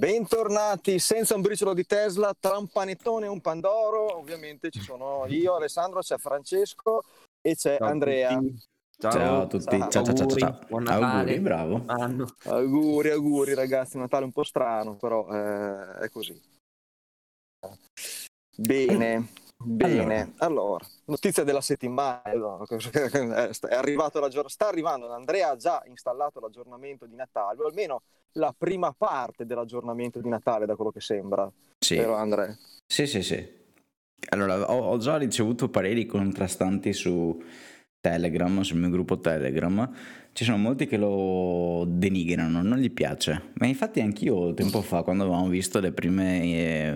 Bentornati, senza un briciolo di Tesla, tra un panettone e un pandoro, ovviamente ci sono io, Alessandro, c'è Francesco e c'è Andrea. Ciao a tutti, ciao. Buon Natale. Auguri, bravo. Auguri ragazzi, un Natale un po' strano, però è così. Bene. Allora, notizia della settimana, sta arrivando, Andrea ha già installato l'aggiornamento di Natale, o almeno la prima parte dell'aggiornamento di Natale da quello che sembra, vero Andrea? Sì. Allora, ho già ricevuto pareri contrastanti su Telegram, sul mio gruppo Telegram, ci sono molti che lo denigrano, non gli piace, ma infatti anch'io tempo fa, quando avevamo visto le prime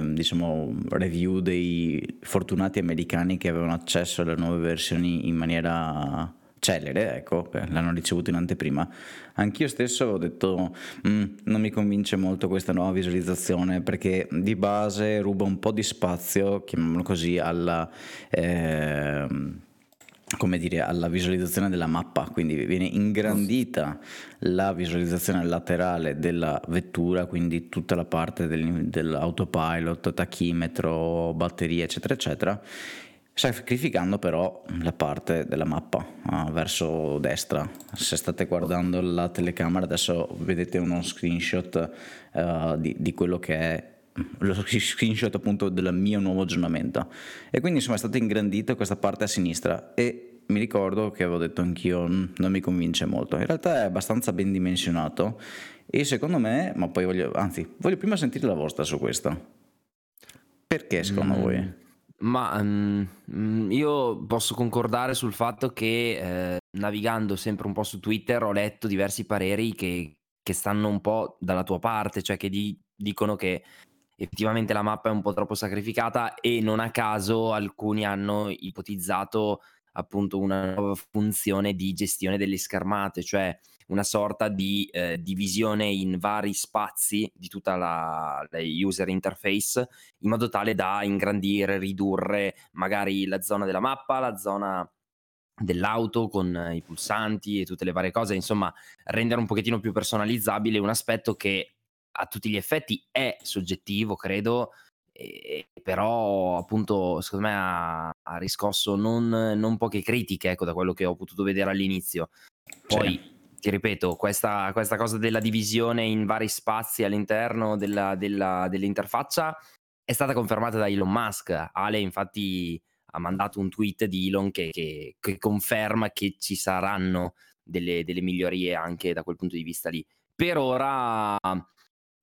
review dei fortunati americani che avevano accesso alle nuove versioni in maniera celere, ecco, l'hanno ricevuto in anteprima, anch'io stesso ho detto non mi convince molto questa nuova visualizzazione, perché di base ruba un po' di spazio, chiamiamolo così, alla alla visualizzazione della mappa, quindi viene ingrandita la visualizzazione laterale della vettura, quindi tutta la parte dell'autopilot, tachimetro, batteria eccetera eccetera, sacrificando però la parte della mappa verso destra. Se state guardando la telecamera adesso vedete uno screenshot di quello che è lo screenshot appunto del mio nuovo aggiornamento, e quindi insomma è stata ingrandita questa parte a sinistra e mi ricordo che avevo detto anch'io non mi convince molto, in realtà è abbastanza ben dimensionato e secondo me, ma poi voglio prima sentire la vostra su questo, perché secondo voi? Ma io posso concordare sul fatto che navigando sempre un po' su Twitter ho letto diversi pareri che stanno un po' dalla tua parte, cioè che dicono che effettivamente la mappa è un po' troppo sacrificata, e non a caso alcuni hanno ipotizzato appunto una nuova funzione di gestione delle schermate, cioè una sorta di divisione in vari spazi di tutta la user interface, in modo tale da ingrandire, ridurre magari la zona della mappa, la zona dell'auto con i pulsanti e tutte le varie cose, insomma rendere un pochettino più personalizzabile un aspetto che a tutti gli effetti è soggettivo, credo, però appunto secondo me ha riscosso non poche critiche, ecco, da quello che ho potuto vedere all'inizio. Poi ti ripeto, questa cosa della divisione in vari spazi all'interno dell'interfaccia è stata confermata da Elon Musk. Ale infatti ha mandato un tweet di Elon che conferma che ci saranno delle migliorie anche da quel punto di vista lì. Per ora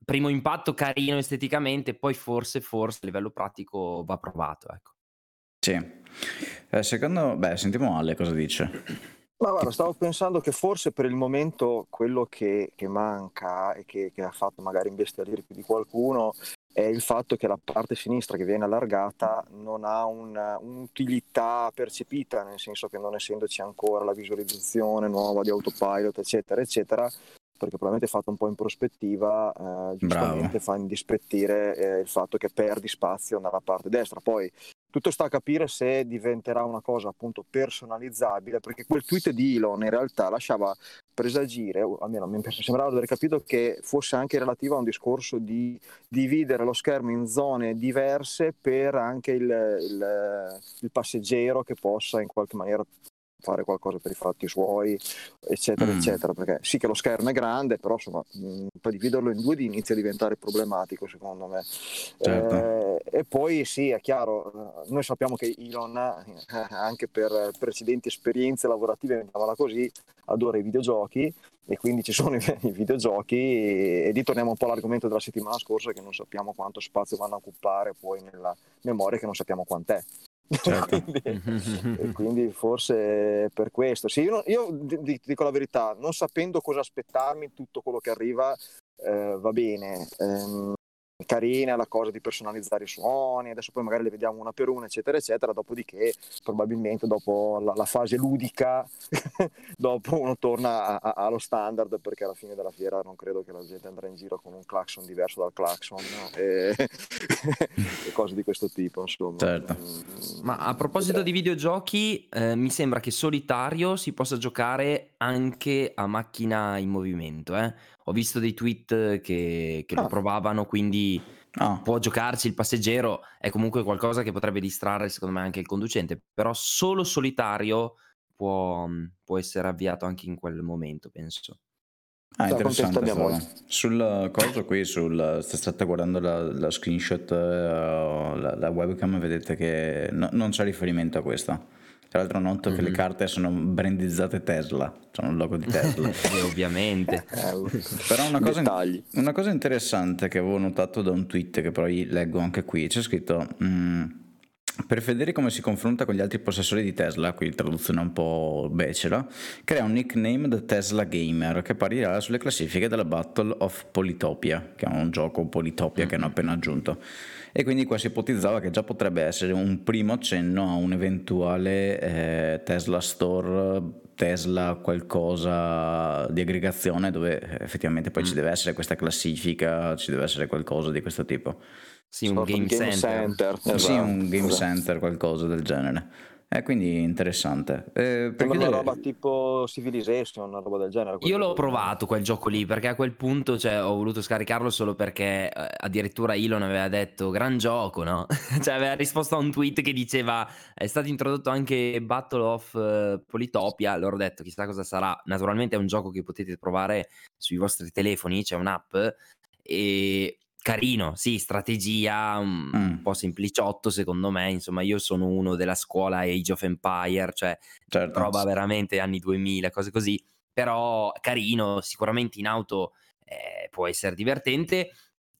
primo impatto carino esteticamente, poi forse a livello pratico va provato, ecco. Sì. Sentiamo Ale cosa dice. Ma guarda, stavo pensando che forse per il momento quello che manca e che ha fatto magari imbestialire più di qualcuno è il fatto che la parte sinistra che viene allargata non ha un'utilità percepita, nel senso che non essendoci ancora la visualizzazione nuova di autopilot eccetera eccetera, perché probabilmente è fatto un po' in prospettiva, giustamente fa indispettire il fatto che perdi spazio nella parte destra. Poi tutto sta a capire se diventerà una cosa appunto personalizzabile, perché quel tweet di Elon in realtà lasciava presagire, o almeno mi sembrava di aver capito, che fosse anche relativo a un discorso di dividere lo schermo in zone diverse per anche il passeggero che possa in qualche maniera fare qualcosa per i fatti suoi eccetera eccetera, perché sì che lo schermo è grande, però insomma per dividerlo in due inizia a diventare problematico secondo me. Certo. E poi sì, è chiaro, noi sappiamo che Elon anche per precedenti esperienze lavorative, mettiamola così, adora i videogiochi, e quindi ci sono i videogiochi e lì torniamo un po' all'argomento della settimana scorsa, che non sappiamo quanto spazio vanno a occupare poi nella memoria, che non sappiamo quant'è. Certo. quindi forse per questo sì, io dico la verità, non sapendo cosa aspettarmi, tutto quello che arriva va bene, carina la cosa di personalizzare i suoni, adesso poi magari le vediamo una per una eccetera eccetera, dopodiché probabilmente dopo la fase ludica dopo uno torna allo standard, perché alla fine della fiera non credo che la gente andrà in giro con un clacson diverso dal clacson, no? e cose di questo tipo insomma. Certo. Ma a proposito di videogiochi mi sembra che solitario si possa giocare anche a macchina in movimento, ho visto dei tweet che lo provavano, quindi può giocarci il passeggero. È comunque qualcosa che potrebbe distrarre secondo me anche il conducente, però solo solitario può essere avviato anche in quel momento, penso. Interessante. Sul coso qui, state guardando la screenshot, la webcam, vedete che non c'è riferimento a questa. Tra l'altro noto che le carte sono brandizzate Tesla, sono il logo di Tesla. Ovviamente. Però una cosa interessante che avevo notato da un tweet, che poi leggo anche qui, c'è scritto... Per vedere come si confronta con gli altri possessori di Tesla, qui traduzione un po' becera, crea un nickname The Tesla Gamer che apparirà sulle classifiche della Battle of Politopia, che è un gioco Politopia che hanno appena aggiunto, e quindi qua si ipotizzava che già potrebbe essere un primo accenno a un eventuale Tesla Store, Tesla qualcosa di aggregazione, dove effettivamente poi ci deve essere questa classifica, ci deve essere qualcosa di questo tipo. Sì, un game center. Esatto. Sì, un game center, qualcosa del genere. Quindi interessante. Perché una roba tipo Civilization, una roba del genere. Io l'ho provato quel gioco lì, perché a quel punto ho voluto scaricarlo solo perché addirittura Elon aveva detto gran gioco, no? Cioè aveva risposto a un tweet che diceva è stato introdotto anche Battle of Politopia, loro ho detto chissà cosa sarà. Naturalmente è un gioco che potete provare sui vostri telefoni, c'è un'app e... Carino, sì, strategia un po' sempliciotto secondo me, insomma io sono uno della scuola Age of Empires, cioè roba veramente anni 2000, cose così, però carino, sicuramente in auto può essere divertente.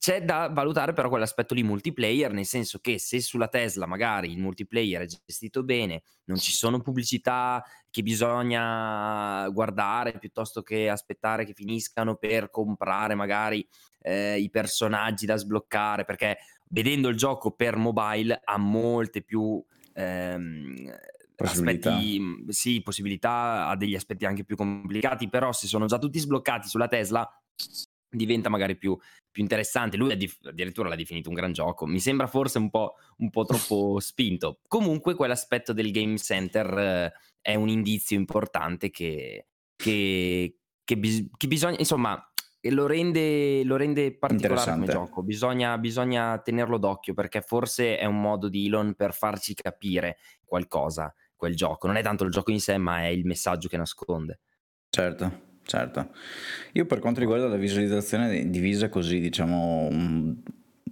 C'è da valutare però quell'aspetto lì multiplayer, nel senso che se sulla Tesla magari il multiplayer è gestito bene, non ci sono pubblicità che bisogna guardare piuttosto che aspettare che finiscano per comprare magari i personaggi da sbloccare, perché vedendo il gioco per mobile ha molte più possibilità, ha degli aspetti anche più complicati, però se sono già tutti sbloccati sulla Tesla diventa magari più interessante. Lui addirittura l'ha definito un gran gioco, mi sembra forse un po' troppo spinto. Comunque quell'aspetto del game center è un indizio importante che bisogna, insomma, lo rende particolare come gioco, bisogna tenerlo d'occhio, perché forse è un modo di Elon per farci capire qualcosa quel gioco, non è tanto il gioco in sé ma è il messaggio che nasconde. Certo. Io per quanto riguarda la visualizzazione divisa così, diciamo,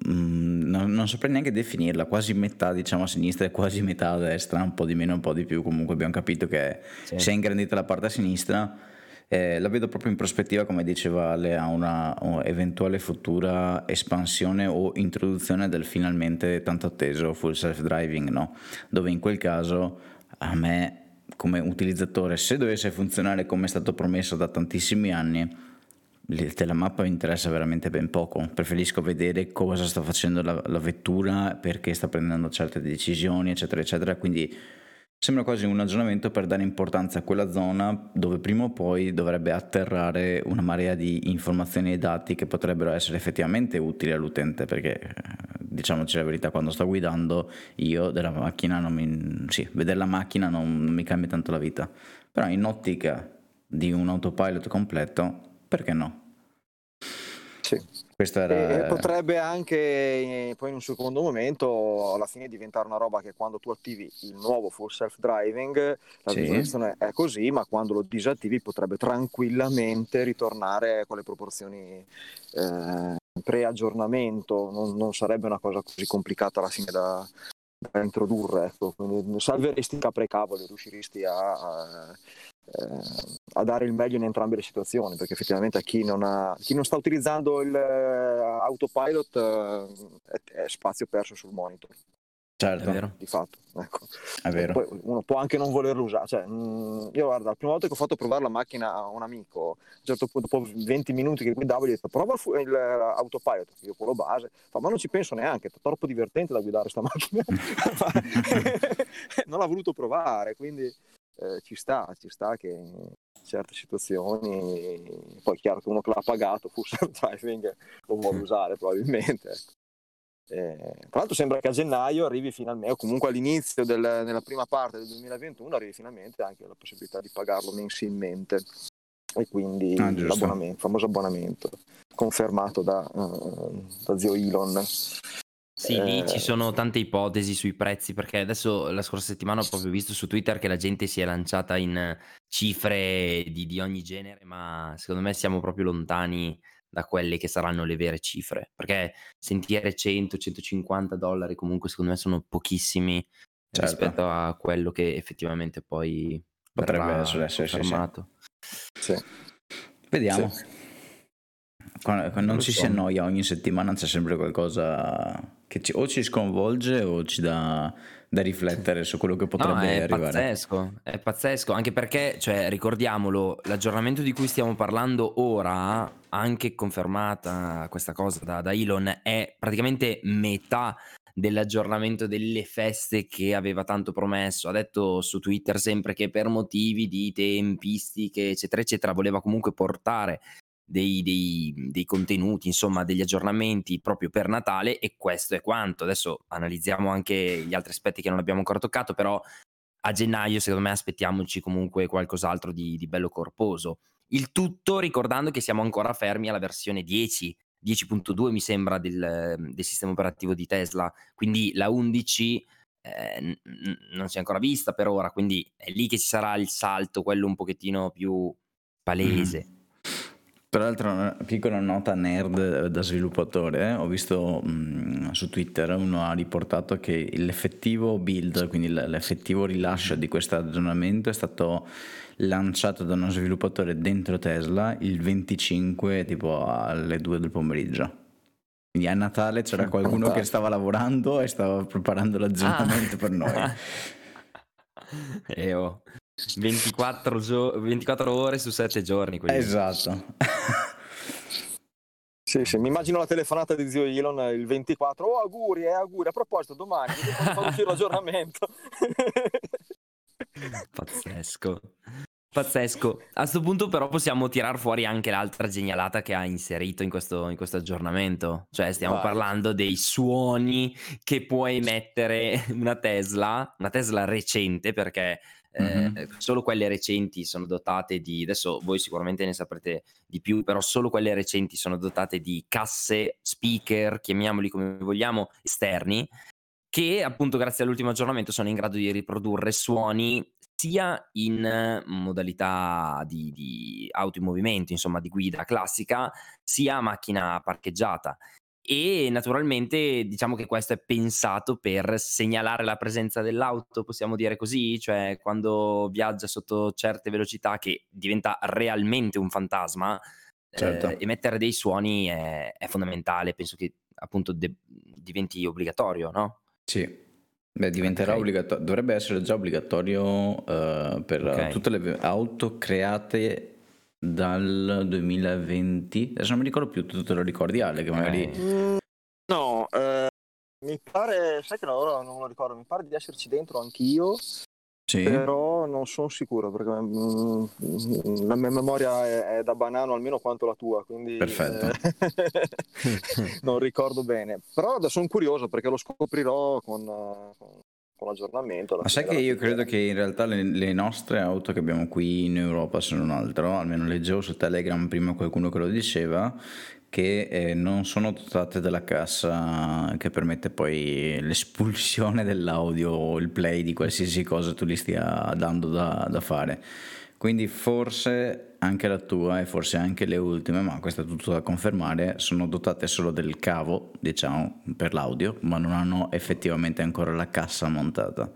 non saprei neanche definirla, quasi metà diciamo a sinistra e quasi metà a destra, un po' di meno, un po' di più, comunque abbiamo capito che si è ingrandita la parte a sinistra. La vedo proprio in prospettiva, come diceva Ale, a una eventuale futura espansione o introduzione del finalmente tanto atteso Full Self-Driving, no? Dove in quel caso a me come utilizzatore, se dovesse funzionare come è stato promesso da tantissimi anni, la mappa mi interessa veramente ben poco. Preferisco vedere cosa sta facendo la vettura, perché sta prendendo certe decisioni, eccetera eccetera. Quindi sembra quasi un aggiornamento per dare importanza a quella zona dove prima o poi dovrebbe atterrare una marea di informazioni e dati che potrebbero essere effettivamente utili all'utente, perché diciamoci la verità, quando sto guidando io della macchina vedere la macchina non mi cambia tanto la vita, però in ottica di un autopilot completo, perché no? Sì. Era... potrebbe anche poi in un secondo momento alla fine diventare una roba che quando tu attivi il nuovo Full Self-Driving la visualizzazione è così, ma quando lo disattivi potrebbe tranquillamente ritornare con le proporzioni pre-aggiornamento, non sarebbe una cosa così complicata alla fine da introdurre, ecco. Quindi salveresti caprecavole, riusciresti a dare il meglio in entrambe le situazioni, perché effettivamente a chi non sta utilizzando il autopilot è spazio perso sul monitor. Certo, è vero. Di fatto, ecco. È vero. Poi uno può anche non volerlo usare, cioè, io guarda, la prima volta che ho fatto provare la macchina a un amico, a un certo punto dopo 20 minuti che guidavo gli ho detto prova l'autopilot, io quello base, ma non ci penso neanche, è troppo divertente da guidare sta macchina. Non l'ha voluto provare, quindi ci sta che in certe situazioni, poi è chiaro che uno che l'ha pagato Full Self-Driving lo vuole usare probabilmente. Tra l'altro sembra che a gennaio arrivi finalmente, o comunque all'inizio nella prima parte del 2021 arrivi finalmente anche la possibilità di pagarlo mensilmente. e quindi l'abbonamento, il famoso abbonamento confermato da zio Elon. Sì, lì ci sono tante ipotesi sui prezzi, perché adesso la scorsa settimana ho proprio visto su Twitter che la gente si è lanciata in cifre di ogni genere, ma secondo me siamo proprio lontani da quelle che saranno le vere cifre, perché sentire $100-150 comunque secondo me sono pochissimi, certo, rispetto a quello che effettivamente poi potrebbe essere confermato. Sì. Vediamo. Sì. Quando non ci si annoia, ogni settimana c'è sempre qualcosa che o ci sconvolge o ci dà da riflettere su quello che potrebbe arrivare. È pazzesco, anche perché, cioè, ricordiamolo, l'aggiornamento di cui stiamo parlando ora, anche confermata questa cosa da Elon, è praticamente metà dell'aggiornamento delle feste che aveva tanto promesso. Ha detto su Twitter sempre che per motivi di tempistiche eccetera eccetera voleva comunque portare dei contenuti, insomma degli aggiornamenti proprio per Natale, e questo è quanto. Adesso analizziamo anche gli altri aspetti che non abbiamo ancora toccato, però a gennaio secondo me aspettiamoci comunque qualcos'altro di bello corposo, il tutto ricordando che siamo ancora fermi alla versione 10.2 mi sembra del sistema operativo di Tesla, quindi la 11 non si è ancora vista per ora, quindi è lì che ci sarà il salto, quello un pochettino più palese. Tra l'altro, una piccola nota nerd da sviluppatore, ho visto su Twitter uno ha riportato che l'effettivo build, quindi l'effettivo rilascio di questo aggiornamento è stato lanciato da uno sviluppatore dentro Tesla il 25 tipo alle 2 del pomeriggio. Quindi a Natale c'era qualcuno che stava lavorando e stava preparando l'aggiornamento per noi. 24 ore su 7 giorni, quindi. Esatto. sì, mi immagino la telefonata di zio Elon il 24. Oh, auguri, a proposito domani devo uscire l'aggiornamento. Pazzesco. A sto punto però possiamo tirar fuori anche l'altra genialata che ha inserito in questo aggiornamento, cioè stiamo parlando dei suoni che può emettere una Tesla recente, perché solo quelle recenti sono dotate di, adesso voi sicuramente ne saprete di più, però solo quelle recenti sono dotate di casse, speaker, chiamiamoli come vogliamo, esterni, che appunto grazie all'ultimo aggiornamento sono in grado di riprodurre suoni sia in modalità di auto in movimento, insomma di guida classica, sia macchina parcheggiata. E naturalmente diciamo che questo è pensato per segnalare la presenza dell'auto, possiamo dire così, cioè quando viaggia sotto certe velocità che diventa realmente un fantasma, certo. Emettere dei suoni è fondamentale, penso che appunto diventi obbligatorio, no? Sì. Beh, diventerà obbligatorio, dovrebbe essere già obbligatorio per tutte le auto create dal 2020, adesso non mi ricordo più, tu te lo ricordi Ale che magari no, mi pare, sai che ora non lo ricordo, mi pare di esserci dentro anch'io, sì. Però non sono sicuro perché la mia memoria è da banano almeno quanto la tua, quindi perfetto. Non ricordo bene, però adesso sono curioso perché lo scoprirò con l'aggiornamento. Ma sai che io credo che in realtà le nostre auto che abbiamo qui in Europa, se non altro, almeno leggevo su Telegram prima qualcuno che lo diceva, che non sono dotate della cassa che permette poi l'espulsione dell'audio o il play di qualsiasi cosa tu gli stia dando da fare, quindi forse anche la tua e forse anche le ultime, ma questo è tutto da confermare, sono dotate solo del cavo, diciamo, per l'audio, ma non hanno effettivamente ancora la cassa montata,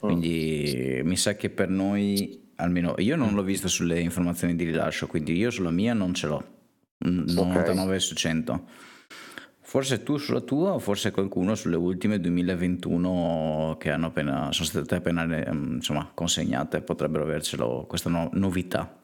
quindi mi sa che per noi, almeno io non l'ho visto sulle informazioni di rilascio, quindi io sulla mia non ce l'ho, 99 su 100, forse tu sulla tua o forse qualcuno sulle ultime 2021 che hanno appena, sono state appena insomma consegnate, potrebbero avercelo questa novità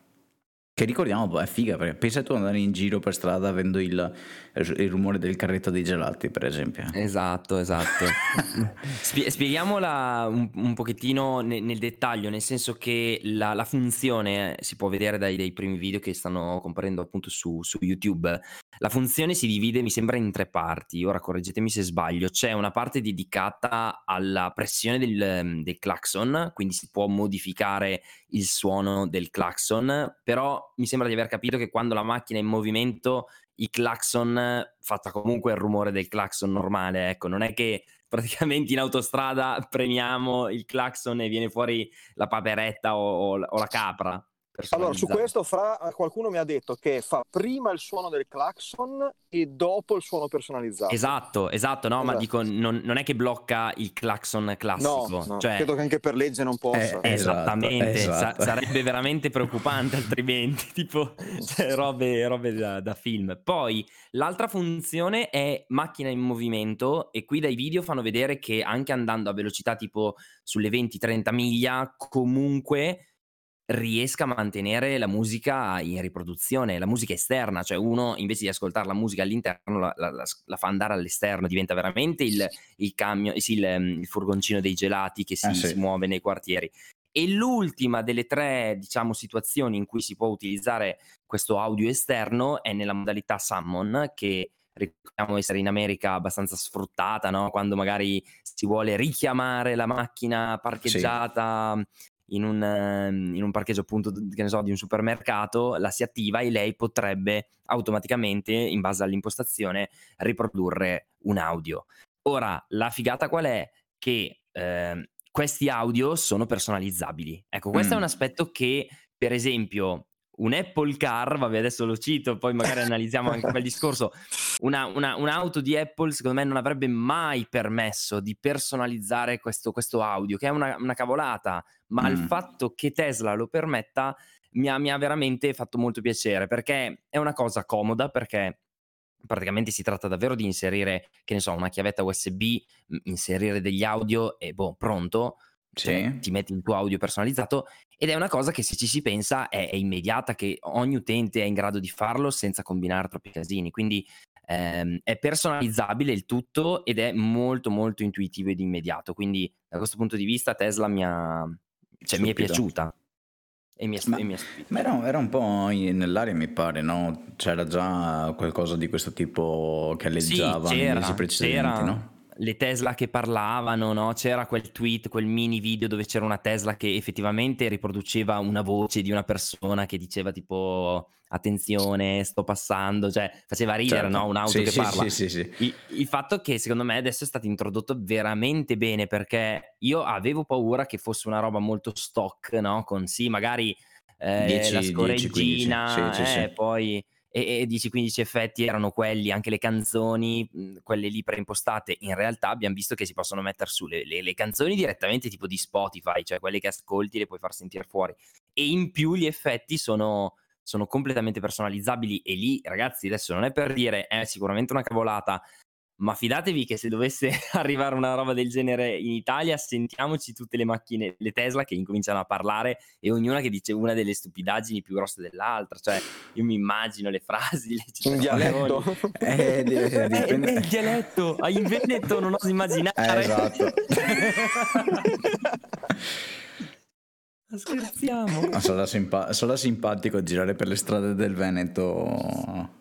che ricordiamo è figa, perché pensa tu andare in giro per strada avendo il rumore del carretto dei gelati per esempio. Esatto Spieghiamola un pochettino nel dettaglio, nel senso che la funzione si può vedere dai primi video che stanno comparendo appunto su YouTube. La funzione si divide, mi sembra, in tre parti, ora correggetemi se sbaglio. C'è una parte dedicata alla pressione del clacson, quindi si può modificare il suono del clacson, però mi sembra di aver capito che quando la macchina è in movimento i clacson fatta comunque il rumore del clacson normale, ecco, non è che praticamente in autostrada premiamo il clacson e viene fuori la paperetta o la capra. Allora, su questo qualcuno mi ha detto che fa prima il suono del clacson e dopo il suono personalizzato. Esatto, no, esatto. Ma dico, non è che blocca il clacson classico. No, cioè, credo che anche per legge non possa. Esattamente, esatto. Sarebbe veramente preoccupante altrimenti, tipo robe da film. Poi l'altra funzione è macchina in movimento, e qui dai video fanno vedere che anche andando a velocità tipo sulle 20-30 miglia comunque riesca a mantenere la musica in riproduzione, la musica esterna, cioè uno invece di ascoltare la musica all'interno la fa andare all'esterno, diventa veramente il camion, sì, il furgoncino dei gelati che si muove nei quartieri. E l'ultima delle tre, diciamo, situazioni in cui si può utilizzare questo audio esterno è nella modalità summon, che ricordiamo essere in America abbastanza sfruttata, no? Quando magari si vuole richiamare la macchina parcheggiata in un parcheggio, appunto, che ne so, di un supermercato, la si attiva e lei potrebbe automaticamente, in base all'impostazione, riprodurre un audio. Ora, la figata qual è? Che questi audio sono personalizzabili. Ecco, questo è un aspetto che, per esempio, un Apple Car, vabbè, adesso lo cito, poi magari analizziamo anche quel discorso, un'auto di Apple secondo me non avrebbe mai permesso di personalizzare questo audio, che è una cavolata, ma il fatto che Tesla lo permetta mi ha veramente fatto molto piacere, perché è una cosa comoda, perché praticamente si tratta davvero di inserire, che ne so, una chiavetta USB, inserire degli audio e pronto. Cioè, ti metti il tuo audio personalizzato, ed è una cosa che, se ci si pensa, è immediata, che ogni utente è in grado di farlo senza combinare troppi casini, quindi è personalizzabile il tutto ed è molto molto intuitivo ed immediato, quindi da questo punto di vista Tesla mi è piaciuta. Ma era un po' nell'aria, mi pare, no? C'era già qualcosa di questo tipo che alleggiava nei mesi precedenti, no? Le Tesla che parlavano, no? C'era quel tweet, quel mini video dove c'era una Tesla che effettivamente riproduceva una voce di una persona che diceva tipo attenzione, sto passando, cioè faceva ridere, certo. No? Un'auto che parla. Sì. Il fatto che secondo me adesso è stato introdotto veramente bene, perché io avevo paura che fosse una roba molto stock, no? Con magari 10, la scoreggina, poi... e 10-15 effetti erano quelli, anche le canzoni, quelle lì preimpostate. In realtà abbiamo visto che si possono mettere su le canzoni direttamente tipo di Spotify, cioè quelle che ascolti le puoi far sentire fuori, e in più gli effetti sono completamente personalizzabili. E lì, ragazzi, adesso non è per dire, è sicuramente una cavolata, ma fidatevi che se dovesse arrivare una roba del genere in Italia, sentiamoci tutte le macchine, le Tesla che incominciano a parlare e ognuna che dice una delle stupidaggini più grosse dell'altra. Cioè, io mi immagino le frasi, in dialetto. Il dialetto, in Veneto non oso immaginare. Esatto. Scherziamo. Sarà simpatico girare per le strade del Veneto.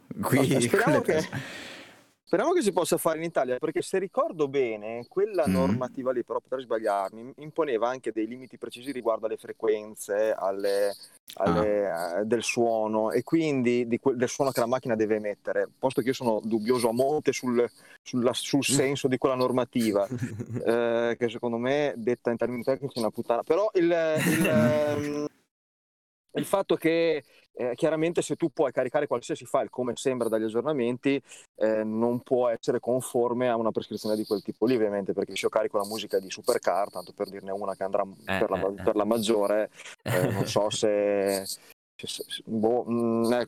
Speriamo che si possa fare in Italia, perché se ricordo bene, quella normativa lì, però potrei sbagliarmi, imponeva anche dei limiti precisi riguardo alle frequenze, del suono, e quindi del suono che la macchina deve emettere, posto che io sono dubbioso a monte sul senso di quella normativa, che secondo me, detta in termini tecnici, è una puttana. Però il fatto che chiaramente, se tu puoi caricare qualsiasi file, come sembra dagli aggiornamenti, non può essere conforme a una prescrizione di quel tipo lì, ovviamente, perché se io carico la musica di Supercar, tanto per dirne una che andrà per la maggiore, non so se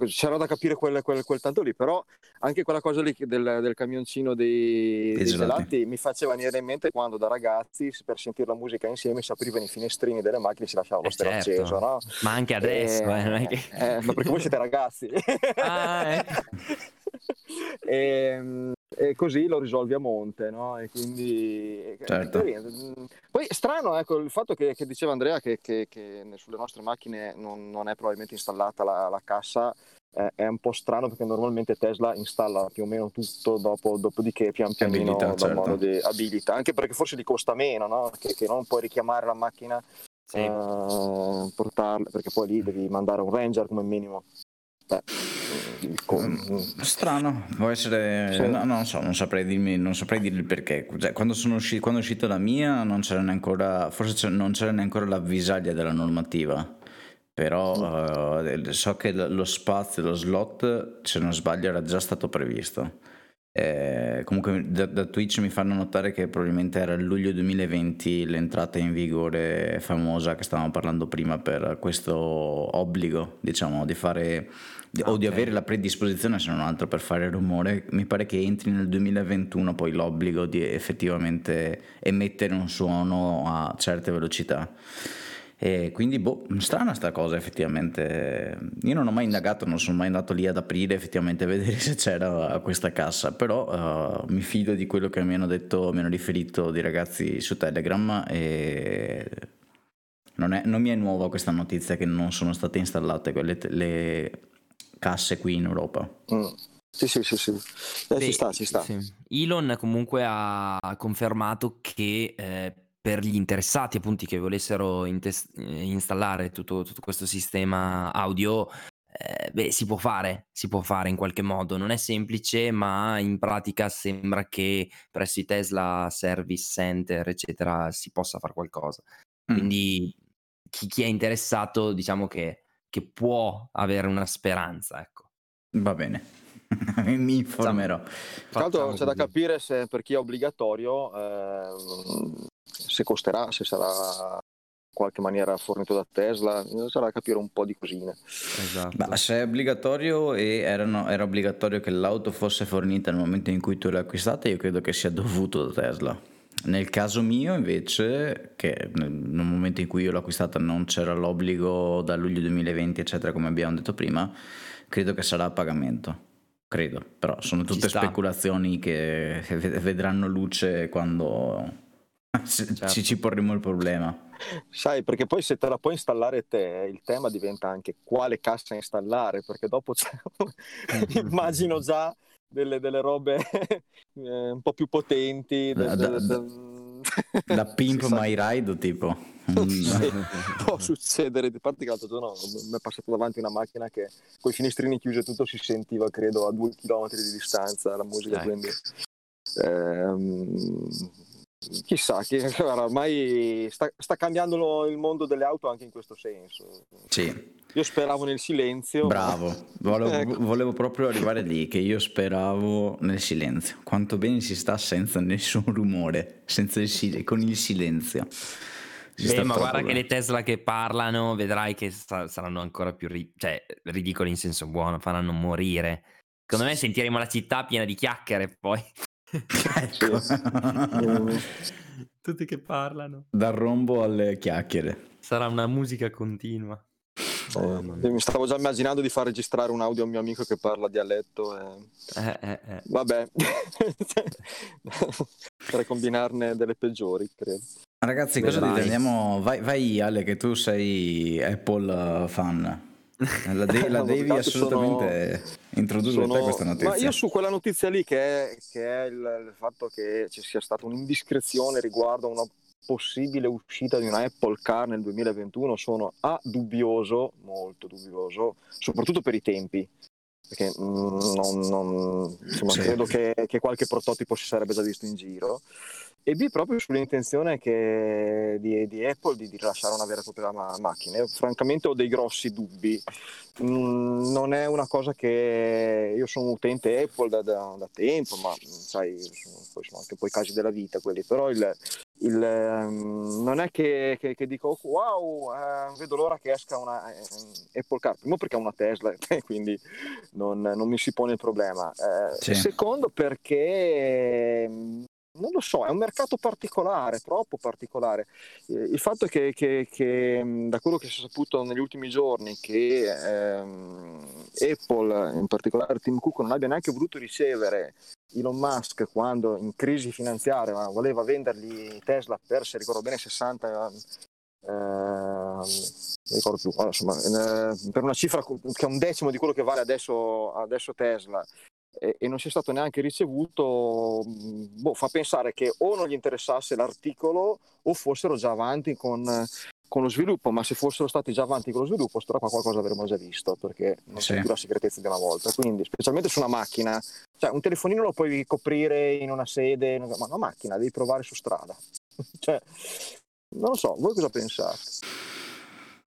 c'era da capire quel tanto lì. Però anche quella cosa lì del camioncino dei gelati mi faceva venire in mente quando, da ragazzi, per sentire la musica insieme, si aprivano i finestrini delle macchine e si lasciava lo stelo acceso, no? Ma anche adesso non è che... ma perché voi siete ragazzi. E così lo risolvi a monte, no? E quindi certo. Poi strano, ecco, il fatto che diceva Andrea che sulle nostre macchine non è probabilmente installata la cassa, è un po' strano, perché normalmente Tesla installa più o meno tutto, dopodiché pian pianino abilita, certo. Modo di abilita, anche perché forse gli costa meno, no? Che non puoi richiamare la macchina sì. Portarle, perché poi lì devi mandare un ranger come minimo. Strano, può essere, sì. No, non so, non saprei dirmi il perché. Cioè, quando è uscita la mia non c'era neanche ancora, forse non c'era neanche ancora l'avvisaglia della normativa, però so che lo spazio, lo slot, se non sbaglio, era già stato previsto. Comunque da Twitch mi fanno notare che probabilmente era luglio 2020 l'entrata in vigore famosa che stavamo parlando prima, per questo obbligo, diciamo, di fare o di avere la predisposizione, se non altro per fare rumore. Mi pare che entri nel 2021 poi l'obbligo di effettivamente emettere un suono a certe velocità. E quindi strana sta cosa, effettivamente. Io non ho mai indagato, non sono mai andato lì ad aprire effettivamente a vedere se c'era questa cassa, però mi fido di quello che mi hanno riferito di ragazzi su Telegram, e non mi è nuova questa notizia che non sono state installate le casse qui in Europa. Sì. Ci sta. Sì. Elon comunque ha confermato che per gli interessati, appunto, che volessero installare tutto questo sistema audio, si può fare in qualche modo. Non è semplice, ma in pratica sembra che presso i Tesla Service Center, eccetera, si possa fare qualcosa. Quindi chi è interessato, diciamo che può avere una speranza, ecco. Va bene. Mi informerò. Tra l'altro c'è da capire se per chi è obbligatorio, se costerà, se sarà in qualche maniera fornito da Tesla, sarà da capire un po' di cosine. Esatto. Ma se è obbligatorio era obbligatorio che l'auto fosse fornita nel momento in cui tu l'hai acquistata, io credo che sia dovuto da Tesla. Nel caso mio invece, che nel momento in cui io l'ho acquistata non c'era l'obbligo da luglio 2020 eccetera, come abbiamo detto prima, credo che sarà a pagamento. Credo, però sono tutte speculazioni che vedranno luce quando... Certo. Ci porremo il problema, sai, perché poi se te la puoi installare te, il tema diventa anche quale cassa installare, perché dopo c'è... immagino già delle robe un po' più potenti, la Pimp My Ride, tipo. Sì, può succedere. Di parte che l'altro giorno mi è passato davanti una macchina che con i finestrini chiusi e tutto si sentiva, credo a 2 chilometri di distanza la musica, quindi chissà, ormai sta cambiando il mondo delle auto anche in questo senso. Sì. Io speravo nel silenzio. Bravo, volevo proprio arrivare lì, che io speravo nel silenzio. Quanto bene si sta senza nessun rumore, con il silenzio. Ma guarda che le Tesla che parlano, vedrai che saranno ancora più ridicoli in senso buono, faranno morire. Secondo me sentiremo la città piena di chiacchiere poi. Ecco. Tutti che parlano, dal rombo alle chiacchiere, sarà una musica continua. Mi stavo già immaginando di far registrare un audio a un mio amico che parla dialetto vabbè. Per combinarne delle peggiori, credo. Ragazzi, cosa dite? Andiamo, vai Ale, che tu sei Apple fan. La devi assolutamente introdurre te questa notizia. Ma io su quella notizia lì che è il fatto che ci sia stata un'indiscrezione riguardo a una possibile uscita di una Apple Car nel 2021 sono dubbioso, molto dubbioso, soprattutto per i tempi, perché credo che qualche prototipo si sarebbe già visto in giro, e B proprio sull'intenzione che di Apple di rilasciare una vera e propria macchina. Io, francamente, ho dei grossi dubbi. Non è una cosa che... Io sono un utente Apple da tempo, ma sai, sono anche poi casi della vita quelli, però non è che dico wow, vedo l'ora che esca una Apple Car, primo perché è una Tesla, quindi non mi si pone il problema, secondo perché non lo so, è un mercato particolare, troppo particolare. Il fatto è che da quello che si è saputo negli ultimi giorni, che Apple, in particolare Tim Cook, non abbia neanche voluto ricevere Elon Musk quando in crisi finanziaria voleva vendergli Tesla per, se ricordo bene, 60 ricordo più, insomma, per una cifra che è un decimo di quello che vale adesso Tesla, e non sia stato neanche ricevuto, fa pensare che o non gli interessasse l'articolo o fossero già avanti con con lo sviluppo, ma se fossero stati già avanti con lo sviluppo, stasera qua qualcosa avremmo già visto, perché non c'è più la segretezza di una volta. Quindi, specialmente su una macchina, cioè un telefonino lo puoi coprire in una sede, ma una macchina devi provare su strada. Cioè, non lo so, voi cosa pensate?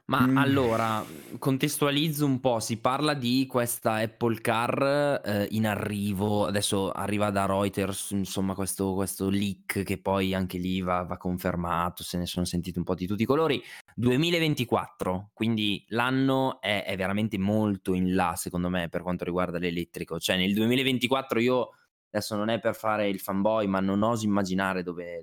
Ma allora, contestualizzo un po', si parla di questa Apple Car in arrivo, adesso arriva da Reuters, insomma questo leak che poi anche lì va confermato, se ne sono sentiti un po' di tutti i colori, 2024, quindi l'anno è veramente molto in là secondo me per quanto riguarda l'elettrico, cioè nel 2024 io, adesso non è per fare il fanboy, ma non oso immaginare dove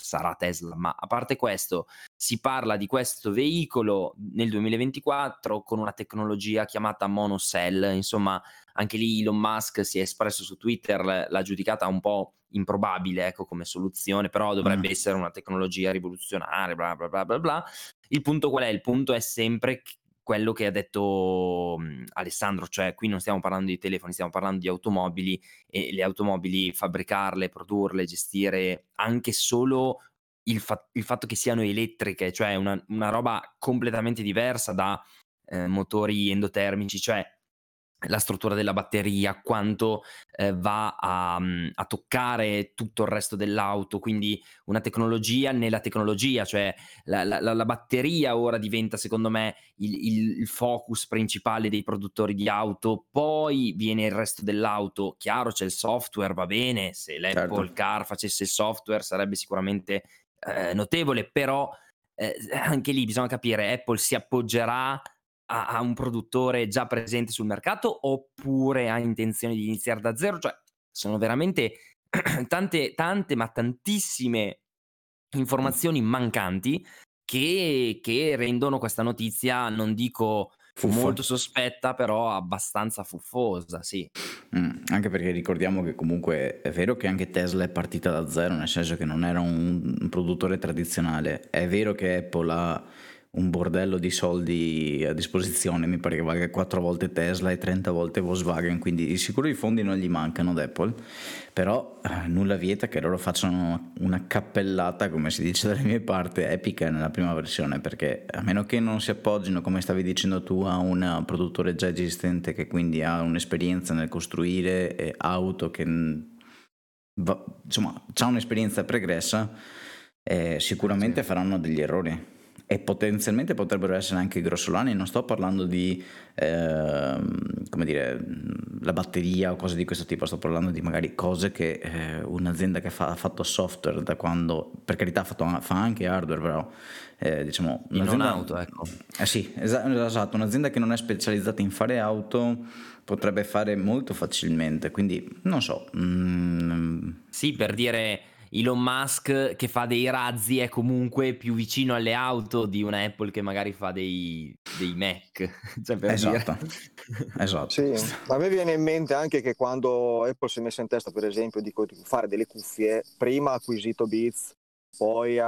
sarà Tesla, ma a parte questo si parla di questo veicolo nel 2024 con una tecnologia chiamata monocell, insomma anche lì Elon Musk si è espresso su Twitter, l'ha giudicata un po' improbabile, ecco, come soluzione, però dovrebbe essere una tecnologia rivoluzionaria, bla bla bla bla bla. Il punto qual è? Il punto è sempre quello che ha detto Alessandro, cioè qui non stiamo parlando di telefoni, stiamo parlando di automobili, e le automobili, fabbricarle, produrle, gestire, anche solo il fatto che siano elettriche, cioè una roba completamente diversa da motori endotermici, cioè la struttura della batteria, quanto va a toccare tutto il resto dell'auto, quindi una tecnologia nella tecnologia, cioè la batteria ora diventa secondo me il focus principale dei produttori di auto, poi viene il resto dell'auto, chiaro c'è il software, va bene, se l'Apple Car facesse il software sarebbe sicuramente notevole, però anche lì bisogna capire, Apple si appoggerà a un produttore già presente sul mercato oppure ha intenzione di iniziare da zero? Cioè sono veramente tante ma tantissime informazioni mancanti che rendono questa notizia, non dico molto sospetta, però abbastanza fuffosa, sì. Anche perché ricordiamo che comunque è vero che anche Tesla è partita da zero, nel senso che non era un produttore tradizionale, è vero che Apple ha un bordello di soldi a disposizione, mi pare che valga 4 volte Tesla e 30 volte Volkswagen, quindi di sicuro i fondi non gli mancano ad Apple, però nulla vieta che loro facciano una cappellata, come si dice dalle mie parti, epica nella prima versione, perché a meno che non si appoggino, come stavi dicendo tu, a un produttore già esistente che quindi ha un'esperienza nel costruire auto, che insomma ha un'esperienza pregressa, sicuramente faranno degli errori e potenzialmente potrebbero essere anche grossolani. Non sto parlando di come dire, la batteria o cose di questo tipo, sto parlando di magari cose che un'azienda che ha fatto software da quando, per carità, fa anche hardware, però diciamo un'azienda, non auto, ecco. Sì, esatto, un'azienda che non è specializzata in fare auto potrebbe fare molto facilmente, quindi non so. Sì, per dire, Elon Musk che fa dei razzi è comunque più vicino alle auto di una Apple che magari fa dei Mac, cioè per esatto. Sì, ma a me viene in mente anche che quando Apple si è messa in testa, per esempio, di fare delle cuffie, prima ha acquisito Beats, poi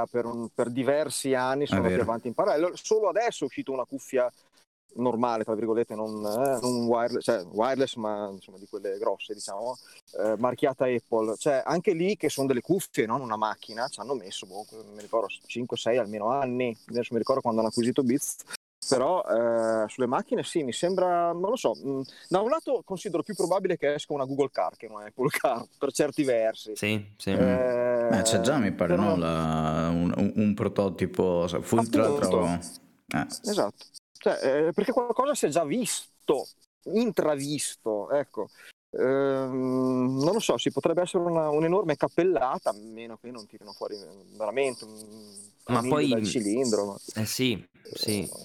per diversi anni sono andati avanti in parallelo, solo adesso è uscita una cuffia normale, tra virgolette, non wireless, cioè wireless, ma insomma di quelle grosse, diciamo, marchiata Apple, cioè anche lì che sono delle cuffie, non una macchina, ci hanno messo, non mi ricordo, 5-6 almeno anni, adesso mi ricordo quando hanno acquisito Beats, però sulle macchine sì, mi sembra, non lo so, da un lato considero più probabile che esca una Google Car che una Apple Car, per certi versi. Sì. C'è già, mi pare, però un prototipo full, tra l'altro. Esatto. Cioè, perché qualcosa si è già visto, intravisto, ecco, non lo so, si potrebbe essere un'enorme cappellata, a meno che non tirino fuori veramente ma poi dal cilindro, ma... sì,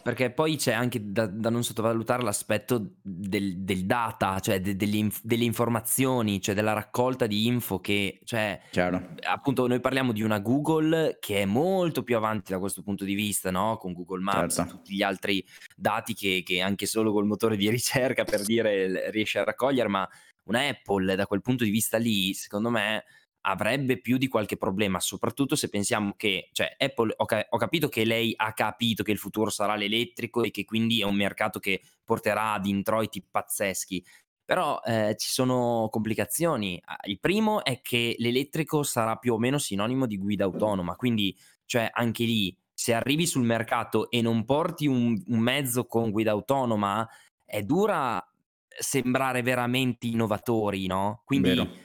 perché poi c'è anche da non sottovalutare l'aspetto del data, cioè delle informazioni, cioè della raccolta di info che, cioè, chiaro, appunto noi parliamo di una Google che è molto più avanti da questo punto di vista, no? Con Google Maps, certo, tutti gli altri dati che anche solo col motore di ricerca, per dire, riesce a raccogliere, ma una Apple da quel punto di vista lì, secondo me, avrebbe più di qualche problema, soprattutto se pensiamo che, cioè, Apple, ho capito che lei ha capito che il futuro sarà l'elettrico e che quindi è un mercato che porterà ad introiti pazzeschi, però ci sono complicazioni. Il primo è che l'elettrico sarà più o meno sinonimo di guida autonoma, quindi, cioè, anche lì se arrivi sul mercato e non porti un mezzo con guida autonoma, è dura sembrare veramente innovatori, no? Quindi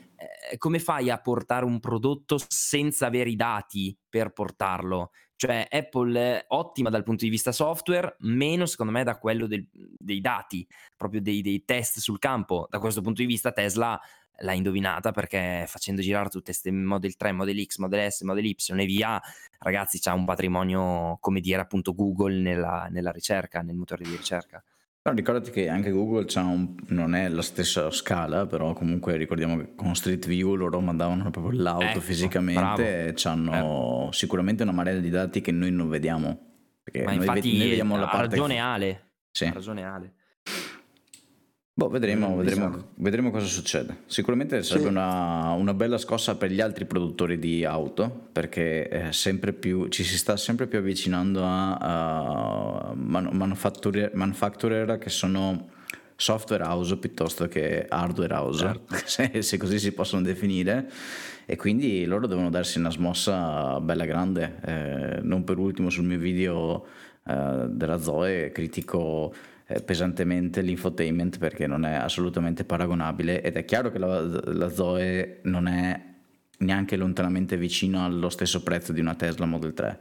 come fai a portare un prodotto senza avere i dati per portarlo? Cioè Apple è ottima dal punto di vista software, meno secondo me da quello dei dati, proprio dei test sul campo. Da questo punto di vista Tesla l'ha indovinata, perché facendo girare tutte queste Model 3, Model X, Model S, Model Y e via, ragazzi, c'ha un patrimonio, come dire, appunto Google nella ricerca, nel motore di ricerca. Però ricordati che anche Google non è la stessa scala, però comunque ricordiamo che con Street View loro mandavano proprio l'auto fisicamente, hanno sicuramente una marea di dati che noi non vediamo. Perché ma noi infatti vediamo la parte ragione Ale. Sì. Ragione Ale. Boh, vedremo cosa succede. Sicuramente sarebbe una bella scossa per gli altri produttori di auto, perché ci si sta sempre più avvicinando a manufacturer che sono software house piuttosto che hardware house, se così si possono definire, e quindi loro devono darsi una smossa bella grande. Non per ultimo, sul mio video della Zoe critico pesantemente l'infotainment, perché non è assolutamente paragonabile, ed è chiaro che la Zoe non è neanche lontanamente vicino allo stesso prezzo di una Tesla Model 3,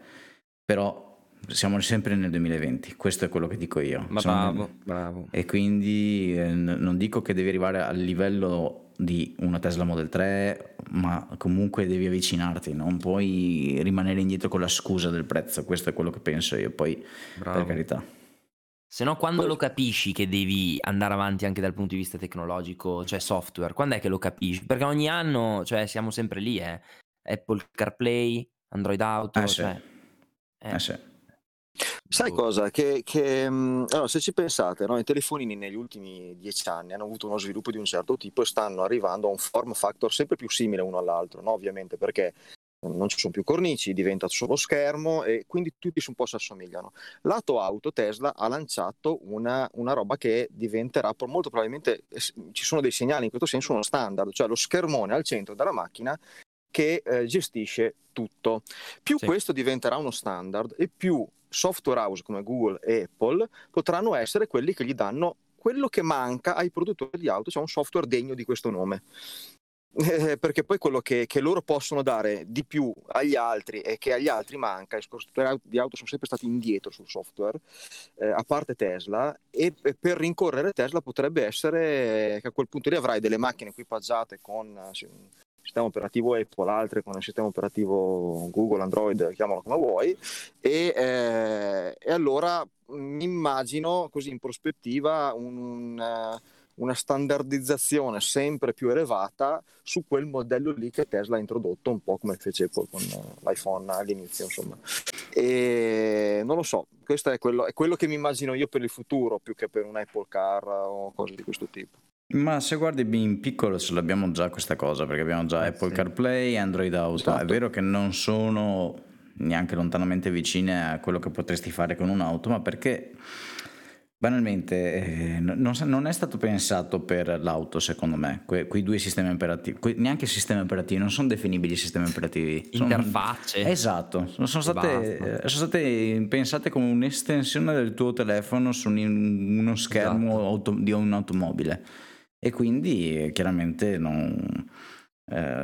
però siamo sempre nel 2020, questo è quello che dico io. Ma bravo. E quindi non dico che devi arrivare al livello di una Tesla Model 3, ma comunque devi avvicinarti, non puoi rimanere indietro con la scusa del prezzo, questo è quello che penso io. Poi per carità, se no, quando lo capisci che devi andare avanti anche dal punto di vista tecnologico, cioè software, quando è che lo capisci? Perché ogni anno, cioè, siamo sempre lì, Apple CarPlay, Android Auto, Sai cosa? Allora, se ci pensate, no, i telefonini negli ultimi 10 anni hanno avuto uno sviluppo di un certo tipo e stanno arrivando a un form factor sempre più simile uno all'altro, no? Ovviamente perché non ci sono più cornici, diventa solo schermo e quindi tutti un po' si assomigliano. Lato auto, Tesla ha lanciato una roba che diventerà molto probabilmente, ci sono dei segnali in questo senso, uno standard, cioè lo schermone al centro della macchina che gestisce tutto. Questo diventerà uno standard, e più software house come Google e Apple potranno essere quelli che gli danno quello che manca ai produttori di auto, cioè un software degno di questo nome. Perché poi quello che loro possono dare di più agli altri e che agli altri manca, i costruttori di auto sono sempre stati indietro sul software, a parte Tesla, e per rincorrere Tesla potrebbe essere che a quel punto lì avrai delle macchine equipaggiate con sistema operativo Apple, altre con il sistema operativo Google, Android, chiamalo come vuoi, e allora mi immagino così in prospettiva una standardizzazione sempre più elevata su quel modello lì che Tesla ha introdotto, un po' come fece Apple con l'iPhone all'inizio, insomma. E non lo so, questo è quello che mi immagino io per il futuro, più che per un Apple Car o cose di questo tipo. Ma se guardi in piccolo ce l'abbiamo già questa cosa, perché abbiamo già Apple CarPlay, Android Auto, esatto. È vero che non sono neanche lontanamente vicine a quello che potresti fare con un'auto, ma perché banalmente non è stato pensato per l'auto, secondo me, quei due sistemi operativi, neanche sistemi operativi, non sono definibili sistemi operativi, interfacce, sono state pensate come un'estensione del tuo telefono su uno schermo di un'automobile, e quindi chiaramente non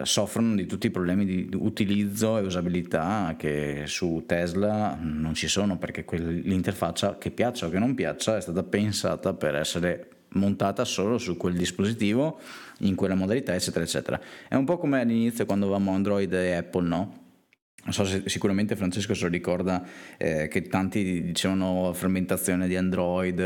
soffrono di tutti i problemi di utilizzo e usabilità che su Tesla non ci sono, perché l'interfaccia, che piaccia o che non piaccia, è stata pensata per essere montata solo su quel dispositivo, in quella modalità, eccetera eccetera. È un po' come all'inizio quando avevamo Android e Apple, no? Non so se sicuramente Francesco se lo ricorda, che tanti dicevano fermentazione di Android,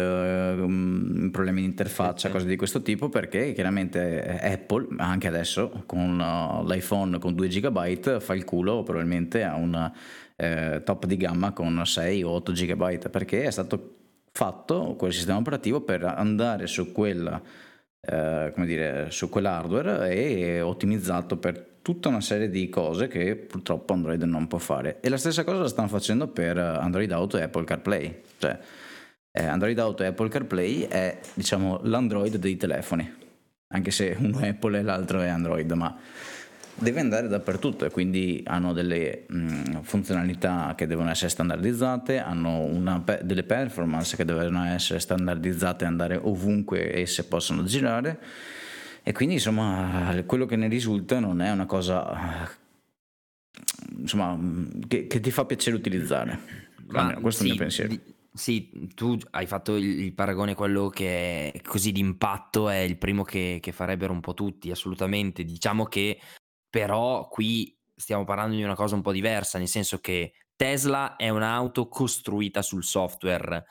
problemi di interfaccia, cose di questo tipo, perché chiaramente Apple anche adesso con l'iPhone con 2 GB fa il culo probabilmente a un top di gamma con 6 o 8 GB, perché è stato fatto quel sistema operativo per andare su su quell'hardware e ottimizzato per tutta una serie di cose che purtroppo Android non può fare, e la stessa cosa la stanno facendo per Android Auto e Apple CarPlay. Cioè Android Auto e Apple CarPlay è, diciamo, l'Android dei telefoni, anche se uno è Apple e l'altro è Android, ma deve andare dappertutto, e quindi hanno delle funzionalità che devono essere standardizzate, hanno delle performance che devono essere standardizzate e andare ovunque esse possono girare, e quindi insomma quello che ne risulta non è una cosa insomma che ti fa piacere utilizzare. Almeno, questo è il mio pensiero. Sì, tu hai fatto il paragone, quello che è così d'impatto è il primo che farebbero un po' tutti, assolutamente. Diciamo che però qui stiamo parlando di una cosa un po' diversa, nel senso che Tesla è un'auto costruita sul software,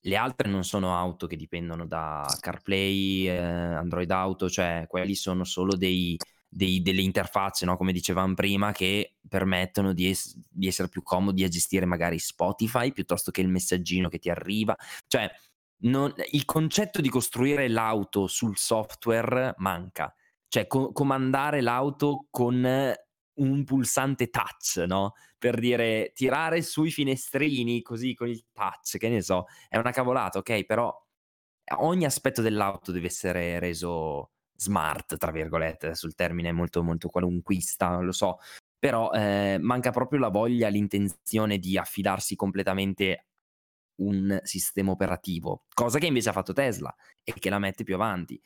le altre non sono auto che dipendono da CarPlay, Android Auto, cioè quelli sono solo delle interfacce, no? Come dicevamo prima, che permettono di essere più comodi a gestire magari Spotify piuttosto che il messaggino che ti arriva. Cioè il concetto di costruire l'auto sul software manca, cioè comandare l'auto con un pulsante touch, no? Per dire, tirare sui finestrini così con il touch, che ne so, è una cavolata, ok? Però ogni aspetto dell'auto deve essere reso smart, tra virgolette, sul termine molto molto qualunquista, lo so, però manca proprio la voglia, l'intenzione di affidarsi completamente a un sistema operativo, cosa che invece ha fatto Tesla e che la mette più avanti.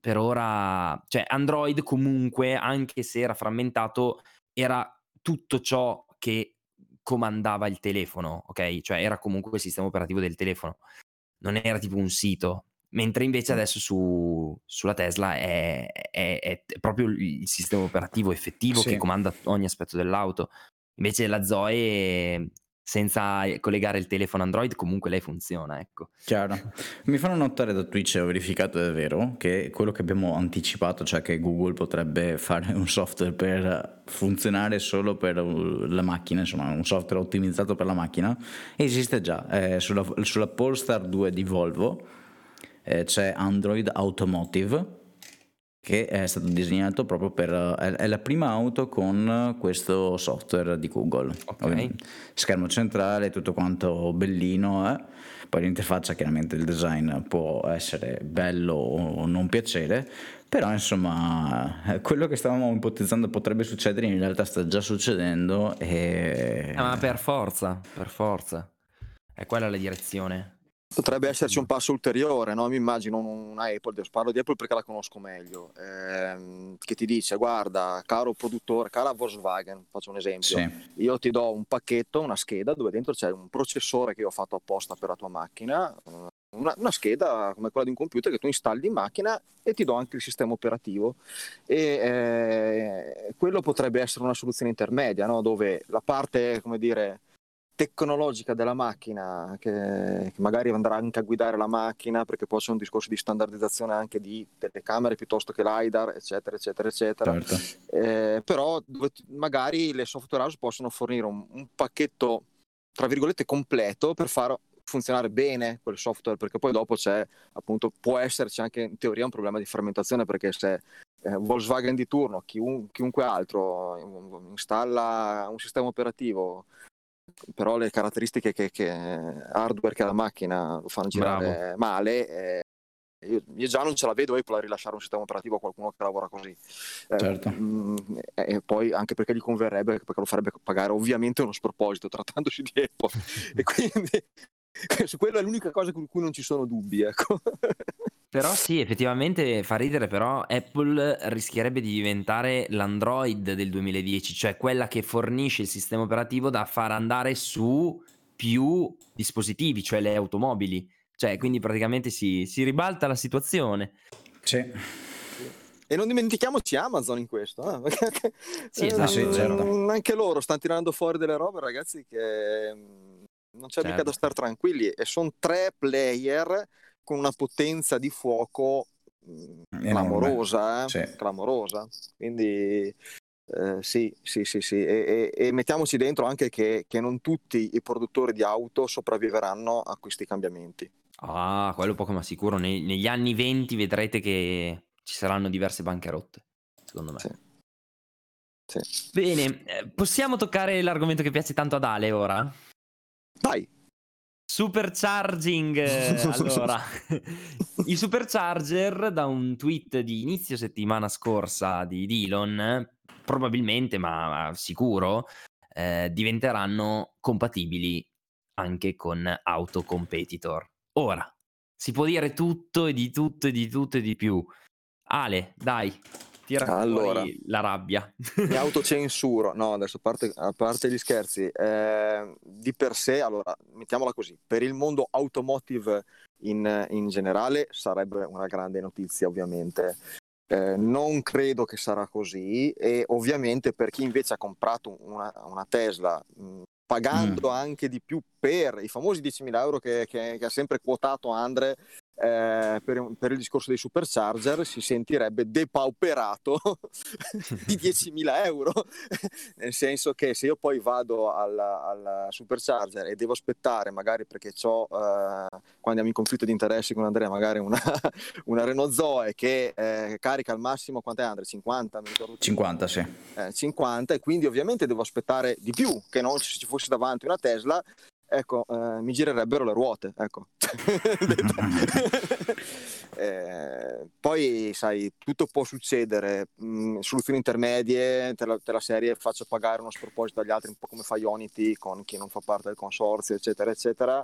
Per ora, cioè Android comunque, anche se era frammentato, era tutto ciò che comandava il telefono, ok? Cioè era comunque il sistema operativo del telefono, non era tipo un sito. Mentre invece adesso sulla Tesla è proprio il sistema operativo effettivo, sì, che comanda ogni aspetto dell'auto. Invece la Zoe, senza collegare il telefono Android, comunque lei funziona, ecco. Chiaro. Mi fanno notare da Twitch, ho verificato, è vero, che quello che abbiamo anticipato, cioè che Google potrebbe fare un software per funzionare solo per la macchina, insomma un software ottimizzato per la macchina, esiste già, sulla Polestar 2 di Volvo. C'è Android Automotive, che è stato disegnato proprio è la prima auto con questo software di Google, okay. Schermo centrale, tutto quanto bellino, poi l'interfaccia, chiaramente il design può essere bello o non piacere, però insomma quello che stavamo ipotizzando potrebbe succedere in realtà sta già succedendo, ma per forza è quella la direzione. Potrebbe esserci un passo ulteriore, no? Mi immagino una Apple, parlo di Apple perché la conosco meglio, che ti dice: guarda, caro produttore, cara Volkswagen, faccio un esempio, sì, io ti do un pacchetto, una scheda dove dentro c'è un processore che io ho fatto apposta per la tua macchina, una scheda come quella di un computer che tu installi in macchina, e ti do anche il sistema operativo, e quello potrebbe essere una soluzione intermedia, no? Dove la parte, come dire, tecnologica della macchina, che magari andrà anche a guidare la macchina, perché poi c'è un discorso di standardizzazione anche di telecamere piuttosto che LiDAR, eccetera eccetera eccetera, certo. Però magari le software house possono fornire un pacchetto tra virgolette completo per far funzionare bene quel software, perché poi dopo c'è, appunto, può esserci anche in teoria un problema di frammentazione, perché se Volkswagen di turno, chiunque altro installa un sistema operativo, però le caratteristiche che hardware che la macchina lo fanno girare, bravo, male, io già non ce la vedo Apple a rilasciare un sistema operativo a qualcuno che lavora così, certo. E poi anche perché gli converrebbe, perché lo farebbe pagare ovviamente uno sproposito trattandosi di Apple e quindi su quello è l'unica cosa con cui non ci sono dubbi, ecco. Però sì, effettivamente fa ridere, però Apple rischierebbe di diventare l'Android del 2010, cioè quella che fornisce il sistema operativo da far andare su più dispositivi, cioè le automobili. Cioè, quindi praticamente si ribalta la situazione. Sì. E non dimentichiamoci Amazon in questo, sì, esatto. Anche loro stanno tirando fuori delle robe, ragazzi, che non c'è, certo, mica da star tranquilli. E sono tre player con una potenza di fuoco clamorosa, sì, clamorosa. Quindi sì. E mettiamoci dentro anche che non tutti i produttori di auto sopravviveranno a questi cambiamenti. Ah, quello poco ma sicuro. Negli anni 20 vedrete che ci saranno diverse bancarotte, secondo me. Sì. Sì. Bene, possiamo toccare l'argomento che piace tanto ad Ale ora? Dai! Supercharging, allora i Supercharger, da un tweet di inizio settimana scorsa di Elon, probabilmente, ma sicuro, diventeranno compatibili anche con auto competitor. Ora, si può dire tutto e di tutto e di tutto e di più. Ale, dai, tira fuori la rabbia. Mi autocensuro, no, adesso a parte gli scherzi, di per sé, allora, mettiamola così, per il mondo automotive in generale sarebbe una grande notizia, ovviamente. Non credo che sarà così, e ovviamente per chi invece ha comprato una Tesla pagando anche di più per i famosi 10.000 euro che ha sempre quotato Andre, per il discorso dei Supercharger, si sentirebbe depauperato di 10.000 euro nel senso che se io poi vado alla Supercharger e devo aspettare, magari perché c'ho, quando abbiamo in conflitto di interessi con Andrea, magari una Renault Zoe che carica al massimo, quant'è Andrea? 50? Mi ricordo, 50, sì. 50, e quindi ovviamente devo aspettare di più che non se ci fosse davanti una Tesla. Ecco, mi girerebbero le ruote, ecco. Poi, sai, tutto può succedere. Soluzioni intermedie, te la serie faccio pagare uno sproposito agli altri, un po' come fa Ionity con chi non fa parte del consorzio, eccetera, eccetera.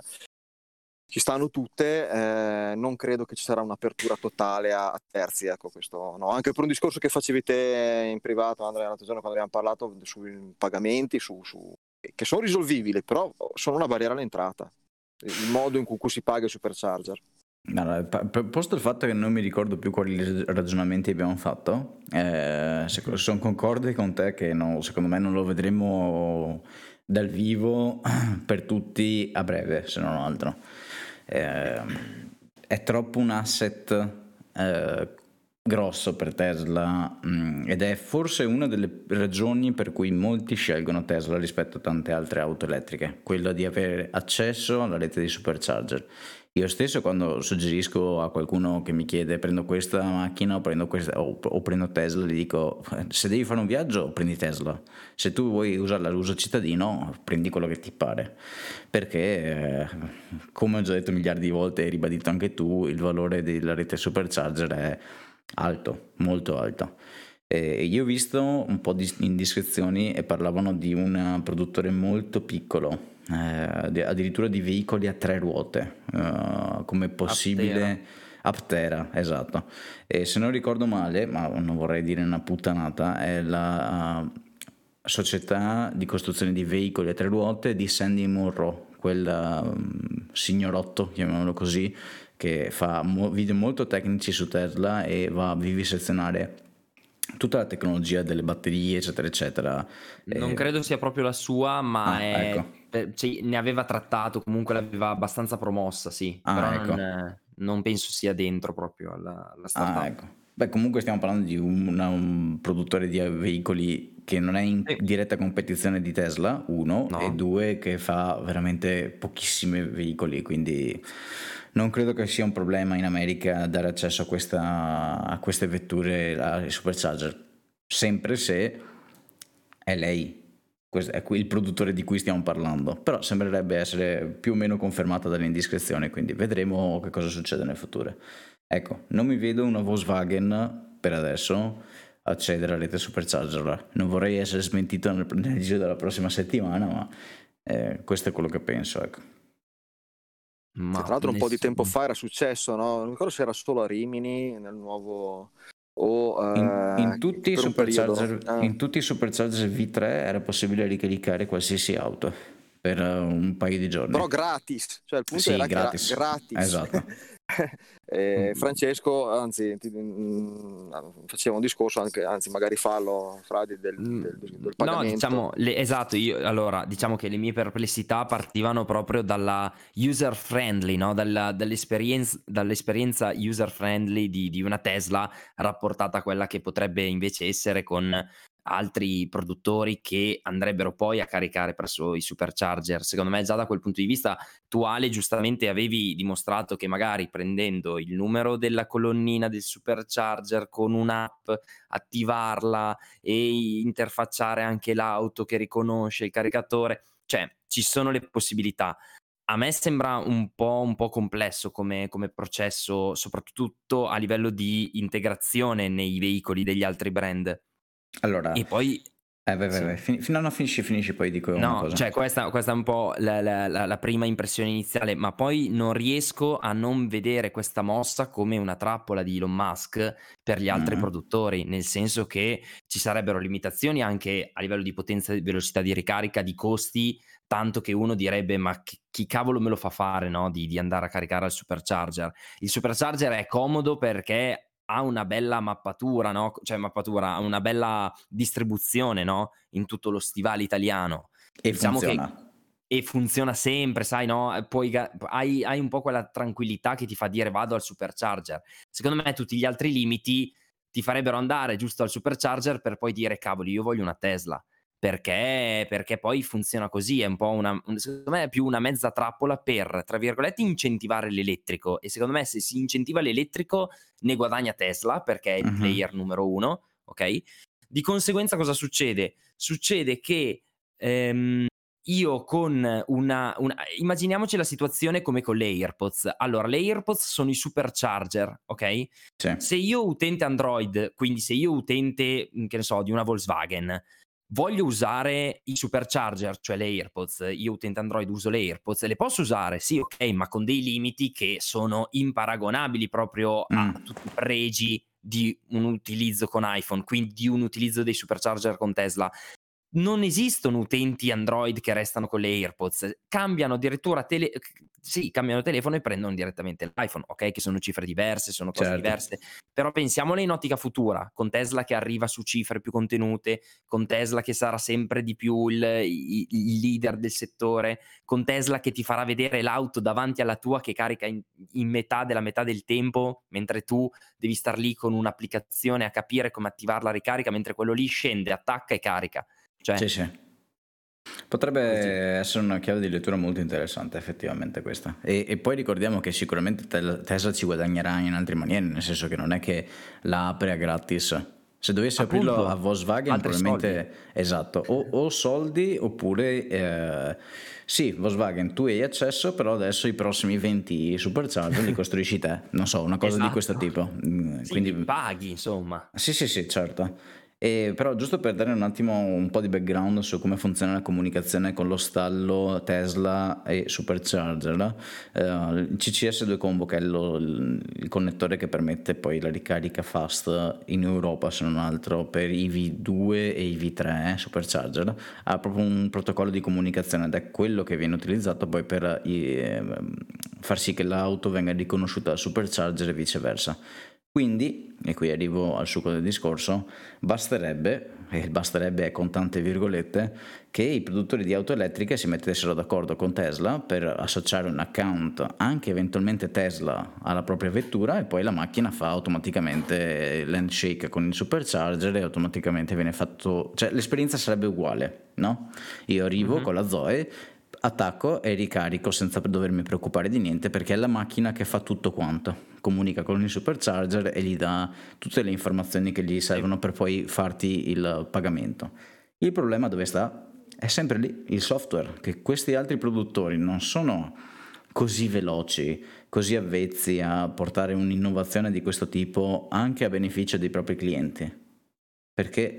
Ci stanno tutte, non credo che ci sarà un'apertura totale a terzi, ecco, questo no. Anche per un discorso che facevi te in privato, Andrea, l'altro giorno quando abbiamo parlato sui pagamenti, che sono risolvibili, però sono una barriera all'entrata, il modo in cui si paga il Supercharger. Allora, posto il fatto che non mi ricordo più quali ragionamenti abbiamo fatto, sono concordi con te che secondo me non lo vedremo dal vivo per tutti a breve, se non altro. È troppo un asset grosso per Tesla, ed è forse una delle ragioni per cui molti scelgono Tesla rispetto a tante altre auto elettriche, quella di avere accesso alla rete di Supercharger. Io stesso, quando suggerisco a qualcuno che mi chiede prendo questa macchina o prendo questa o prendo Tesla, gli dico: se devi fare un viaggio prendi Tesla, se tu vuoi usarla all'uso cittadino prendi quello che ti pare, perché come ho già detto miliardi di volte e ribadito anche tu, il valore della rete Supercharger è alto, molto alto. Io ho visto un po' di indiscrezioni e parlavano di un produttore molto piccolo, addirittura di veicoli a 3 ruote, come possibile. Aptera, esatto. E se non ricordo male, ma non vorrei dire una puttanata, è la società di costruzione di veicoli a 3 ruote di Sandy Munro, quel signorotto, chiamiamolo così, che fa video molto tecnici su Tesla e va a vivisezionare tutta la tecnologia delle batterie, eccetera, eccetera. Non credo sia proprio la sua, ma ecco. Cioè, ne aveva trattato, comunque l'aveva abbastanza promossa, sì. Però ecco. non penso sia dentro proprio alla startup. Ecco. Beh, comunque stiamo parlando di un produttore di veicoli che non è in diretta competizione di Tesla, uno, no. E due, che fa veramente pochissimi veicoli, quindi... Non credo che sia un problema in America dare accesso a queste vetture, ai Supercharger, sempre se è lei, questo è il produttore di cui stiamo parlando, però sembrerebbe essere più o meno confermata dalle indiscrezioni, quindi vedremo che cosa succede nel futuro. Ecco, non mi vedo una Volkswagen per adesso accedere alla rete Supercharger, non vorrei essere smentito nel giro della prossima settimana, ma questo è quello che penso, ecco. Tra l'altro un po' di tempo fa era successo, no? Non ricordo se era solo a Rimini nel nuovo in tutti i Supercharger V3 era possibile ricaricare qualsiasi auto per un paio di giorni, però gratis, cioè il punto era gratis. Che era gratis, esatto. Francesco, anzi, faceva un discorso anche, anzi magari fallo, fra del pagamento. No, diciamo, esatto, diciamo che le mie perplessità partivano proprio dalla user friendly, no? dall'esperienza user friendly di una Tesla rapportata a quella che potrebbe invece essere con altri produttori che andrebbero poi a caricare presso i Supercharger. Secondo me già da quel punto di vista tu, Ale, giustamente avevi dimostrato che magari prendendo il numero della colonnina del Supercharger con un'app, attivarla e interfacciare anche l'auto che riconosce il caricatore, cioè ci sono le possibilità. a me sembra un po' complesso come processo, soprattutto a livello di integrazione nei veicoli degli altri brand. Allora, e poi finisci, poi dico una cosa. Cioè questa è un po' la prima impressione iniziale, ma poi non riesco a non vedere questa mossa come una trappola di Elon Musk per gli altri produttori, nel senso che ci sarebbero limitazioni anche a livello di potenza, di velocità di ricarica, di costi, tanto che uno direbbe ma chi cavolo me lo fa fare, no? di andare a caricare al Supercharger. Il Supercharger è comodo perché ha una bella mappatura, no? Cioè ha una bella distribuzione, no? In tutto lo stivale italiano. E diciamo funziona. E funziona sempre, sai, no? Poi hai un po' quella tranquillità che ti fa dire vado al Supercharger. Secondo me tutti gli altri limiti ti farebbero andare giusto al Supercharger per poi dire cavoli, io voglio una Tesla. Perché poi funziona così, è un po' secondo me è più una mezza trappola per, tra virgolette, incentivare l'elettrico. E secondo me se si incentiva l'elettrico ne guadagna Tesla, perché è il player numero uno, ok? Di conseguenza cosa succede? Succede che io con una... Immaginiamoci la situazione come con le AirPods. Allora, le AirPods sono i Supercharger, ok? Sì. Se io utente Android, quindi se io utente, che ne so, di una Volkswagen... voglio usare i Supercharger, cioè le AirPods, io utente Android uso le AirPods, le posso usare? Sì, ok, ma con dei limiti che sono imparagonabili proprio a tutti i pregi di un utilizzo con iPhone, quindi di un utilizzo dei Supercharger con Tesla. Non esistono utenti Android che restano con le AirPods, cambiano addirittura cambiano telefono e prendono direttamente l'iPhone, ok? Che sono cifre diverse, sono cose diverse, però pensiamole in ottica futura, con Tesla che arriva su cifre più contenute, con Tesla che sarà sempre di più il leader del settore, con Tesla che ti farà vedere l'auto davanti alla tua che carica in metà della metà del tempo, mentre tu devi star lì con un'applicazione a capire come attivare la ricarica, mentre quello lì scende, attacca e carica. Cioè, sì. Potrebbe essere una chiave di lettura molto interessante effettivamente questa, e poi ricordiamo che sicuramente Tesla ci guadagnerà in altre maniere, nel senso che non è che la apre a gratis. Se dovesse aprirlo a Volkswagen probabilmente soldi. Esatto, o soldi oppure sì, Volkswagen tu hai accesso, però adesso i prossimi 20 Supercharger li costruisci te, non so, una cosa di questo tipo, sì, quindi paghi insomma. Sì certo. Però giusto per dare un attimo un po' di background su come funziona la comunicazione con lo stallo Tesla e Supercharger, il CCS2 Combo, che è il connettore che permette poi la ricarica fast in Europa se non altro per i V2 e i V3 Supercharger, ha proprio un protocollo di comunicazione ed è quello che viene utilizzato poi per far sì che l'auto venga riconosciuta da Supercharger e viceversa. Quindi, e qui arrivo al succo del discorso, basterebbe, e basterebbe è con tante virgolette, che i produttori di auto elettriche si mettessero d'accordo con Tesla per associare un account, anche eventualmente Tesla, alla propria vettura, e poi la macchina fa automaticamente l'handshake con il Supercharger e automaticamente viene fatto... Cioè l'esperienza sarebbe uguale, no? Io arrivo con la Zoe, attacco e ricarico senza dovermi preoccupare di niente, perché è la macchina che fa tutto quanto, comunica con il Supercharger e gli dà tutte le informazioni che gli servono per poi farti il pagamento. Il problema dove sta? È sempre lì, il software, che questi altri produttori non sono così veloci, così avvezzi a portare un'innovazione di questo tipo anche a beneficio dei propri clienti. Perché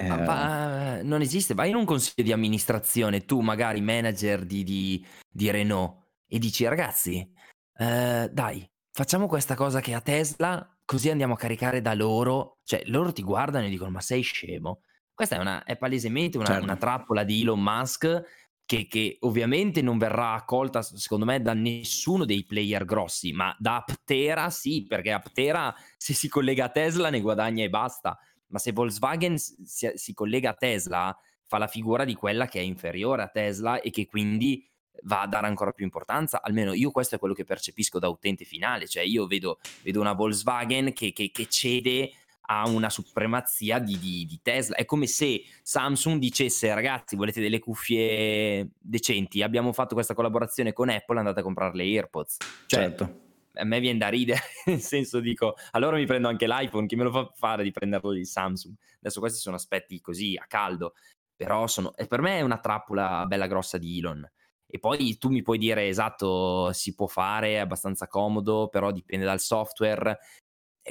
non esiste. Vai in un consiglio di amministrazione, tu magari manager di Renault, e dici ragazzi dai facciamo questa cosa che ha Tesla, così andiamo a caricare da loro. Cioè loro ti guardano e dicono ma sei scemo. Questa è palesemente una trappola di Elon Musk che ovviamente non verrà accolta secondo me da nessuno dei player grossi, ma da Aptera sì, perché Aptera se si collega a Tesla ne guadagna e basta. Ma se Volkswagen si collega a Tesla, fa la figura di quella che è inferiore a Tesla e che quindi va a dare ancora più importanza. Almeno io questo è quello che percepisco da utente finale. Cioè io vedo una Volkswagen che cede a una supremazia di Tesla. È come se Samsung dicesse ragazzi volete delle cuffie decenti, abbiamo fatto questa collaborazione con Apple, andate a comprare le AirPods. Cioè, certo. A me viene da ridere, nel senso dico allora mi prendo anche l'iPhone, chi me lo fa fare di prenderlo di Samsung? Adesso questi sono aspetti così a caldo, però per me è una trappola bella grossa di Elon, E poi tu mi puoi dire, esatto, si può fare, è abbastanza comodo, però dipende dal software.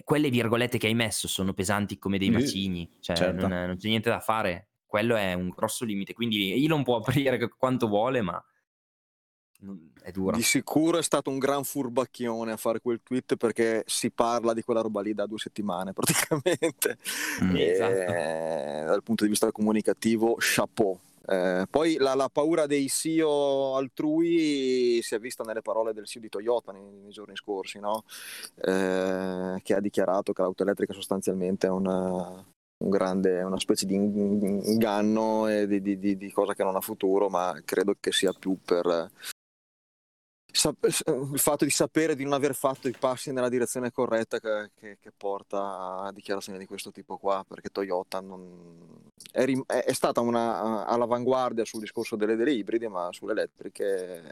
Quelle virgolette che hai messo sono pesanti come dei macigni, cioè certo. non c'è niente da fare. Quello è un grosso limite, quindi Elon può aprire quanto vuole, ma è dura. Di sicuro è stato un gran furbacchione a fare quel tweet, perché si parla di quella roba lì da 2 settimane praticamente. Esatto. Dal punto di vista comunicativo, chapeau. Poi la paura dei CEO altrui si è vista nelle parole del CEO di Toyota nei giorni scorsi, no? Che ha dichiarato che l'auto elettrica sostanzialmente è una specie di inganno e di cosa che non ha futuro, ma credo che sia più per il fatto di sapere di non aver fatto i passi nella direzione corretta che porta a dichiarazioni di questo tipo qua, perché Toyota è stata all'avanguardia sul discorso delle ibride, ma sulle elettriche,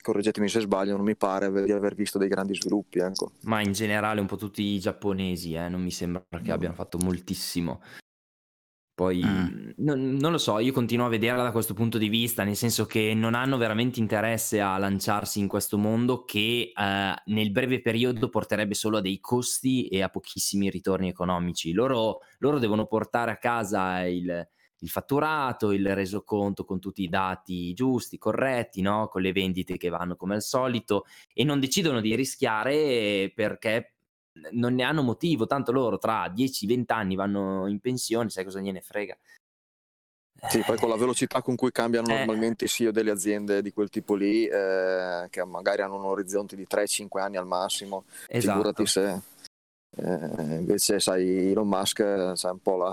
correggetemi se sbaglio, non mi pare di aver visto dei grandi sviluppi, ecco. Ma in generale un po' tutti i giapponesi, non mi sembra che abbiano fatto moltissimo. Poi non lo so, io continuo a vederla da questo punto di vista, nel senso che non hanno veramente interesse a lanciarsi in questo mondo che nel breve periodo porterebbe solo a dei costi e a pochissimi ritorni economici. Loro devono portare a casa il fatturato, il resoconto con tutti i dati giusti, corretti, no? Con le vendite che vanno come al solito, e non decidono di rischiare perché non ne hanno motivo, tanto loro tra 10-20 anni vanno in pensione, sai cosa gliene frega. Sì, poi con la velocità con cui cambiano normalmente i CEO delle aziende di quel tipo lì, che magari hanno un orizzonte di 3-5 anni al massimo, esatto. Figurati se invece sai Elon Musk, sai un po' la...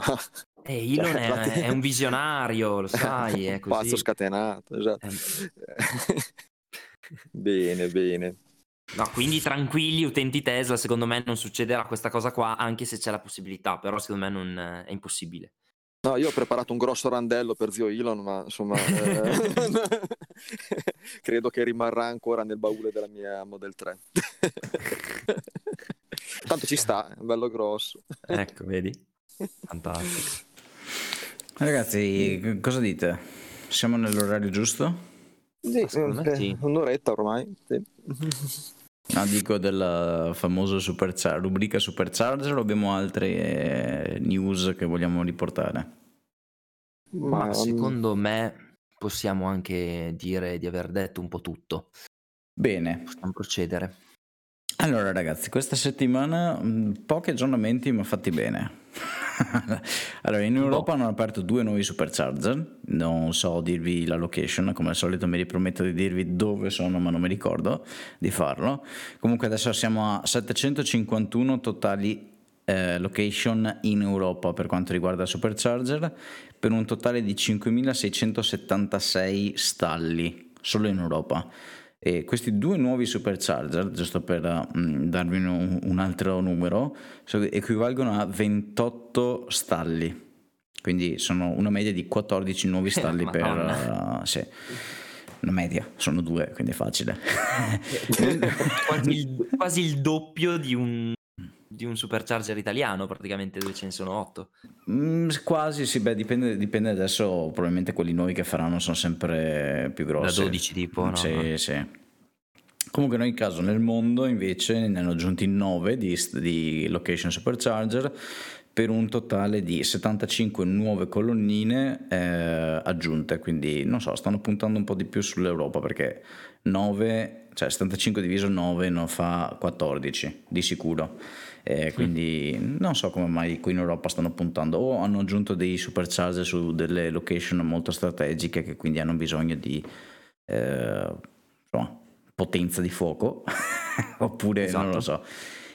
Elon è un visionario, lo sai, è così. Pazzo scatenato, esatto. Bene. No, quindi tranquilli utenti Tesla, secondo me non succederà questa cosa qua, anche se c'è la possibilità, però secondo me non è impossibile. No, io ho preparato un grosso randello per zio Elon, ma insomma credo che rimarrà ancora nel baule della mia Model 3. Tanto ci sta, è bello grosso. Ecco, vedi? Fantastico. Ragazzi, cosa dite? Siamo nell'orario giusto? Sì. Un'oretta ormai, sì. No, dico della famosa rubrica Supercharger, o abbiamo altre news che vogliamo riportare? Ma secondo me possiamo anche dire di aver detto un po' tutto. Bene, possiamo procedere. Allora ragazzi, questa settimana pochi aggiornamenti ma fatti bene. Allora, in Europa hanno aperto 2 nuovi Supercharger. Non so dirvi la location, come al solito mi riprometto di dirvi dove sono, ma non mi ricordo di farlo. Comunque adesso siamo a 751 totali location in Europa per quanto riguarda Supercharger, per un totale di 5.676 stalli solo in Europa. E questi 2 nuovi Supercharger, giusto per darvi un altro numero, equivalgono a 28 stalli, quindi sono una media di 14 nuovi stalli per sì. Una media, sono 2, quindi è facile. quasi il doppio di un Supercharger italiano, praticamente, dove ce ne sono 8. Quasi, sì, beh, dipende adesso, probabilmente quelli nuovi che faranno sono sempre più grossi. Da 12 tipo, no? Sì. Comunque in ogni caso nel mondo invece ne hanno aggiunti 9 di location Supercharger, per un totale di 75 nuove colonnine aggiunte, quindi non so, stanno puntando un po' di più sull'Europa, perché 9, cioè 75 diviso 9 non fa 14 di sicuro. Quindi non so come mai qui in Europa stanno puntando, o hanno aggiunto dei supercharger su delle location molto strategiche che quindi hanno bisogno di insomma, potenza di fuoco oppure esatto. Non lo so.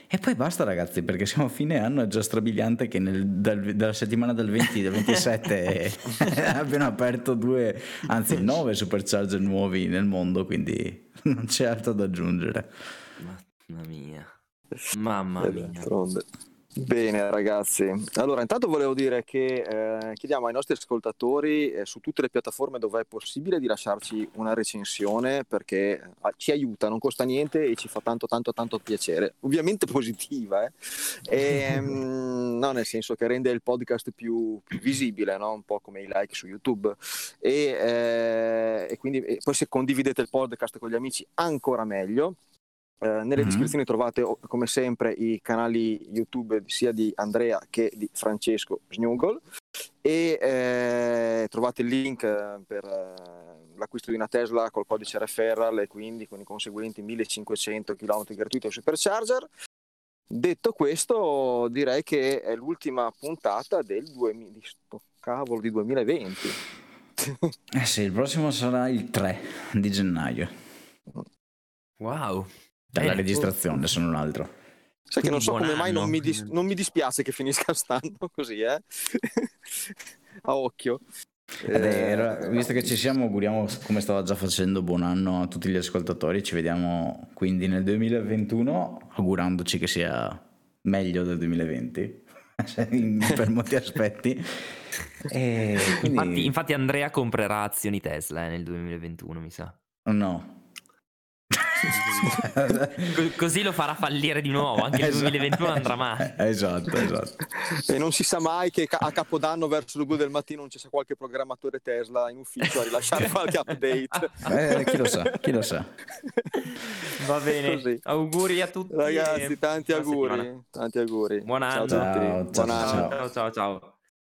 E poi basta ragazzi, perché siamo a fine anno, è già strabiliante che dalla settimana del 20 del 27 abbiano aperto 9 supercharger nuovi nel mondo, quindi non c'è altro da aggiungere. Mamma mia. Bene ragazzi, allora intanto volevo dire che chiediamo ai nostri ascoltatori su tutte le piattaforme dove è possibile di lasciarci una recensione, perché ci aiuta, non costa niente e ci fa tanto tanto tanto piacere, ovviamente positiva, e, no, nel senso che rende il podcast più visibile, no? Un po' come i like su YouTube e quindi poi se condividete il podcast con gli amici ancora meglio. Nelle descrizioni trovate come sempre i canali YouTube sia di Andrea che di Francesco Sgnugol e trovate il link per l'acquisto di una Tesla col codice referral e quindi con i conseguenti 1500 km gratuiti al Supercharger. Detto questo, direi che è l'ultima puntata del 2020. Eh sì, il prossimo sarà il 3 di gennaio. Wow. Dalla registrazione, se non altro. Sai che non so come mai non mi dispiace che finisca quest'anno così, a occhio. Visto che ci siamo, auguriamo, come stava già facendo, buon anno a tutti gli ascoltatori. Ci vediamo quindi nel 2021, augurandoci che sia meglio del 2020 per molti aspetti. E quindi... infatti Andrea comprerà azioni Tesla nel 2021, mi sa. No. Così lo farà fallire di nuovo. Anche il 2021 andrà male. Esatto. E non si sa mai che a Capodanno verso le 2 del mattino non ci sia qualche programmatore Tesla in ufficio a rilasciare qualche update. Chi lo sa. Va bene. Così. Auguri a tutti. Ragazzi, tanti auguri. Buon anno. Ciao.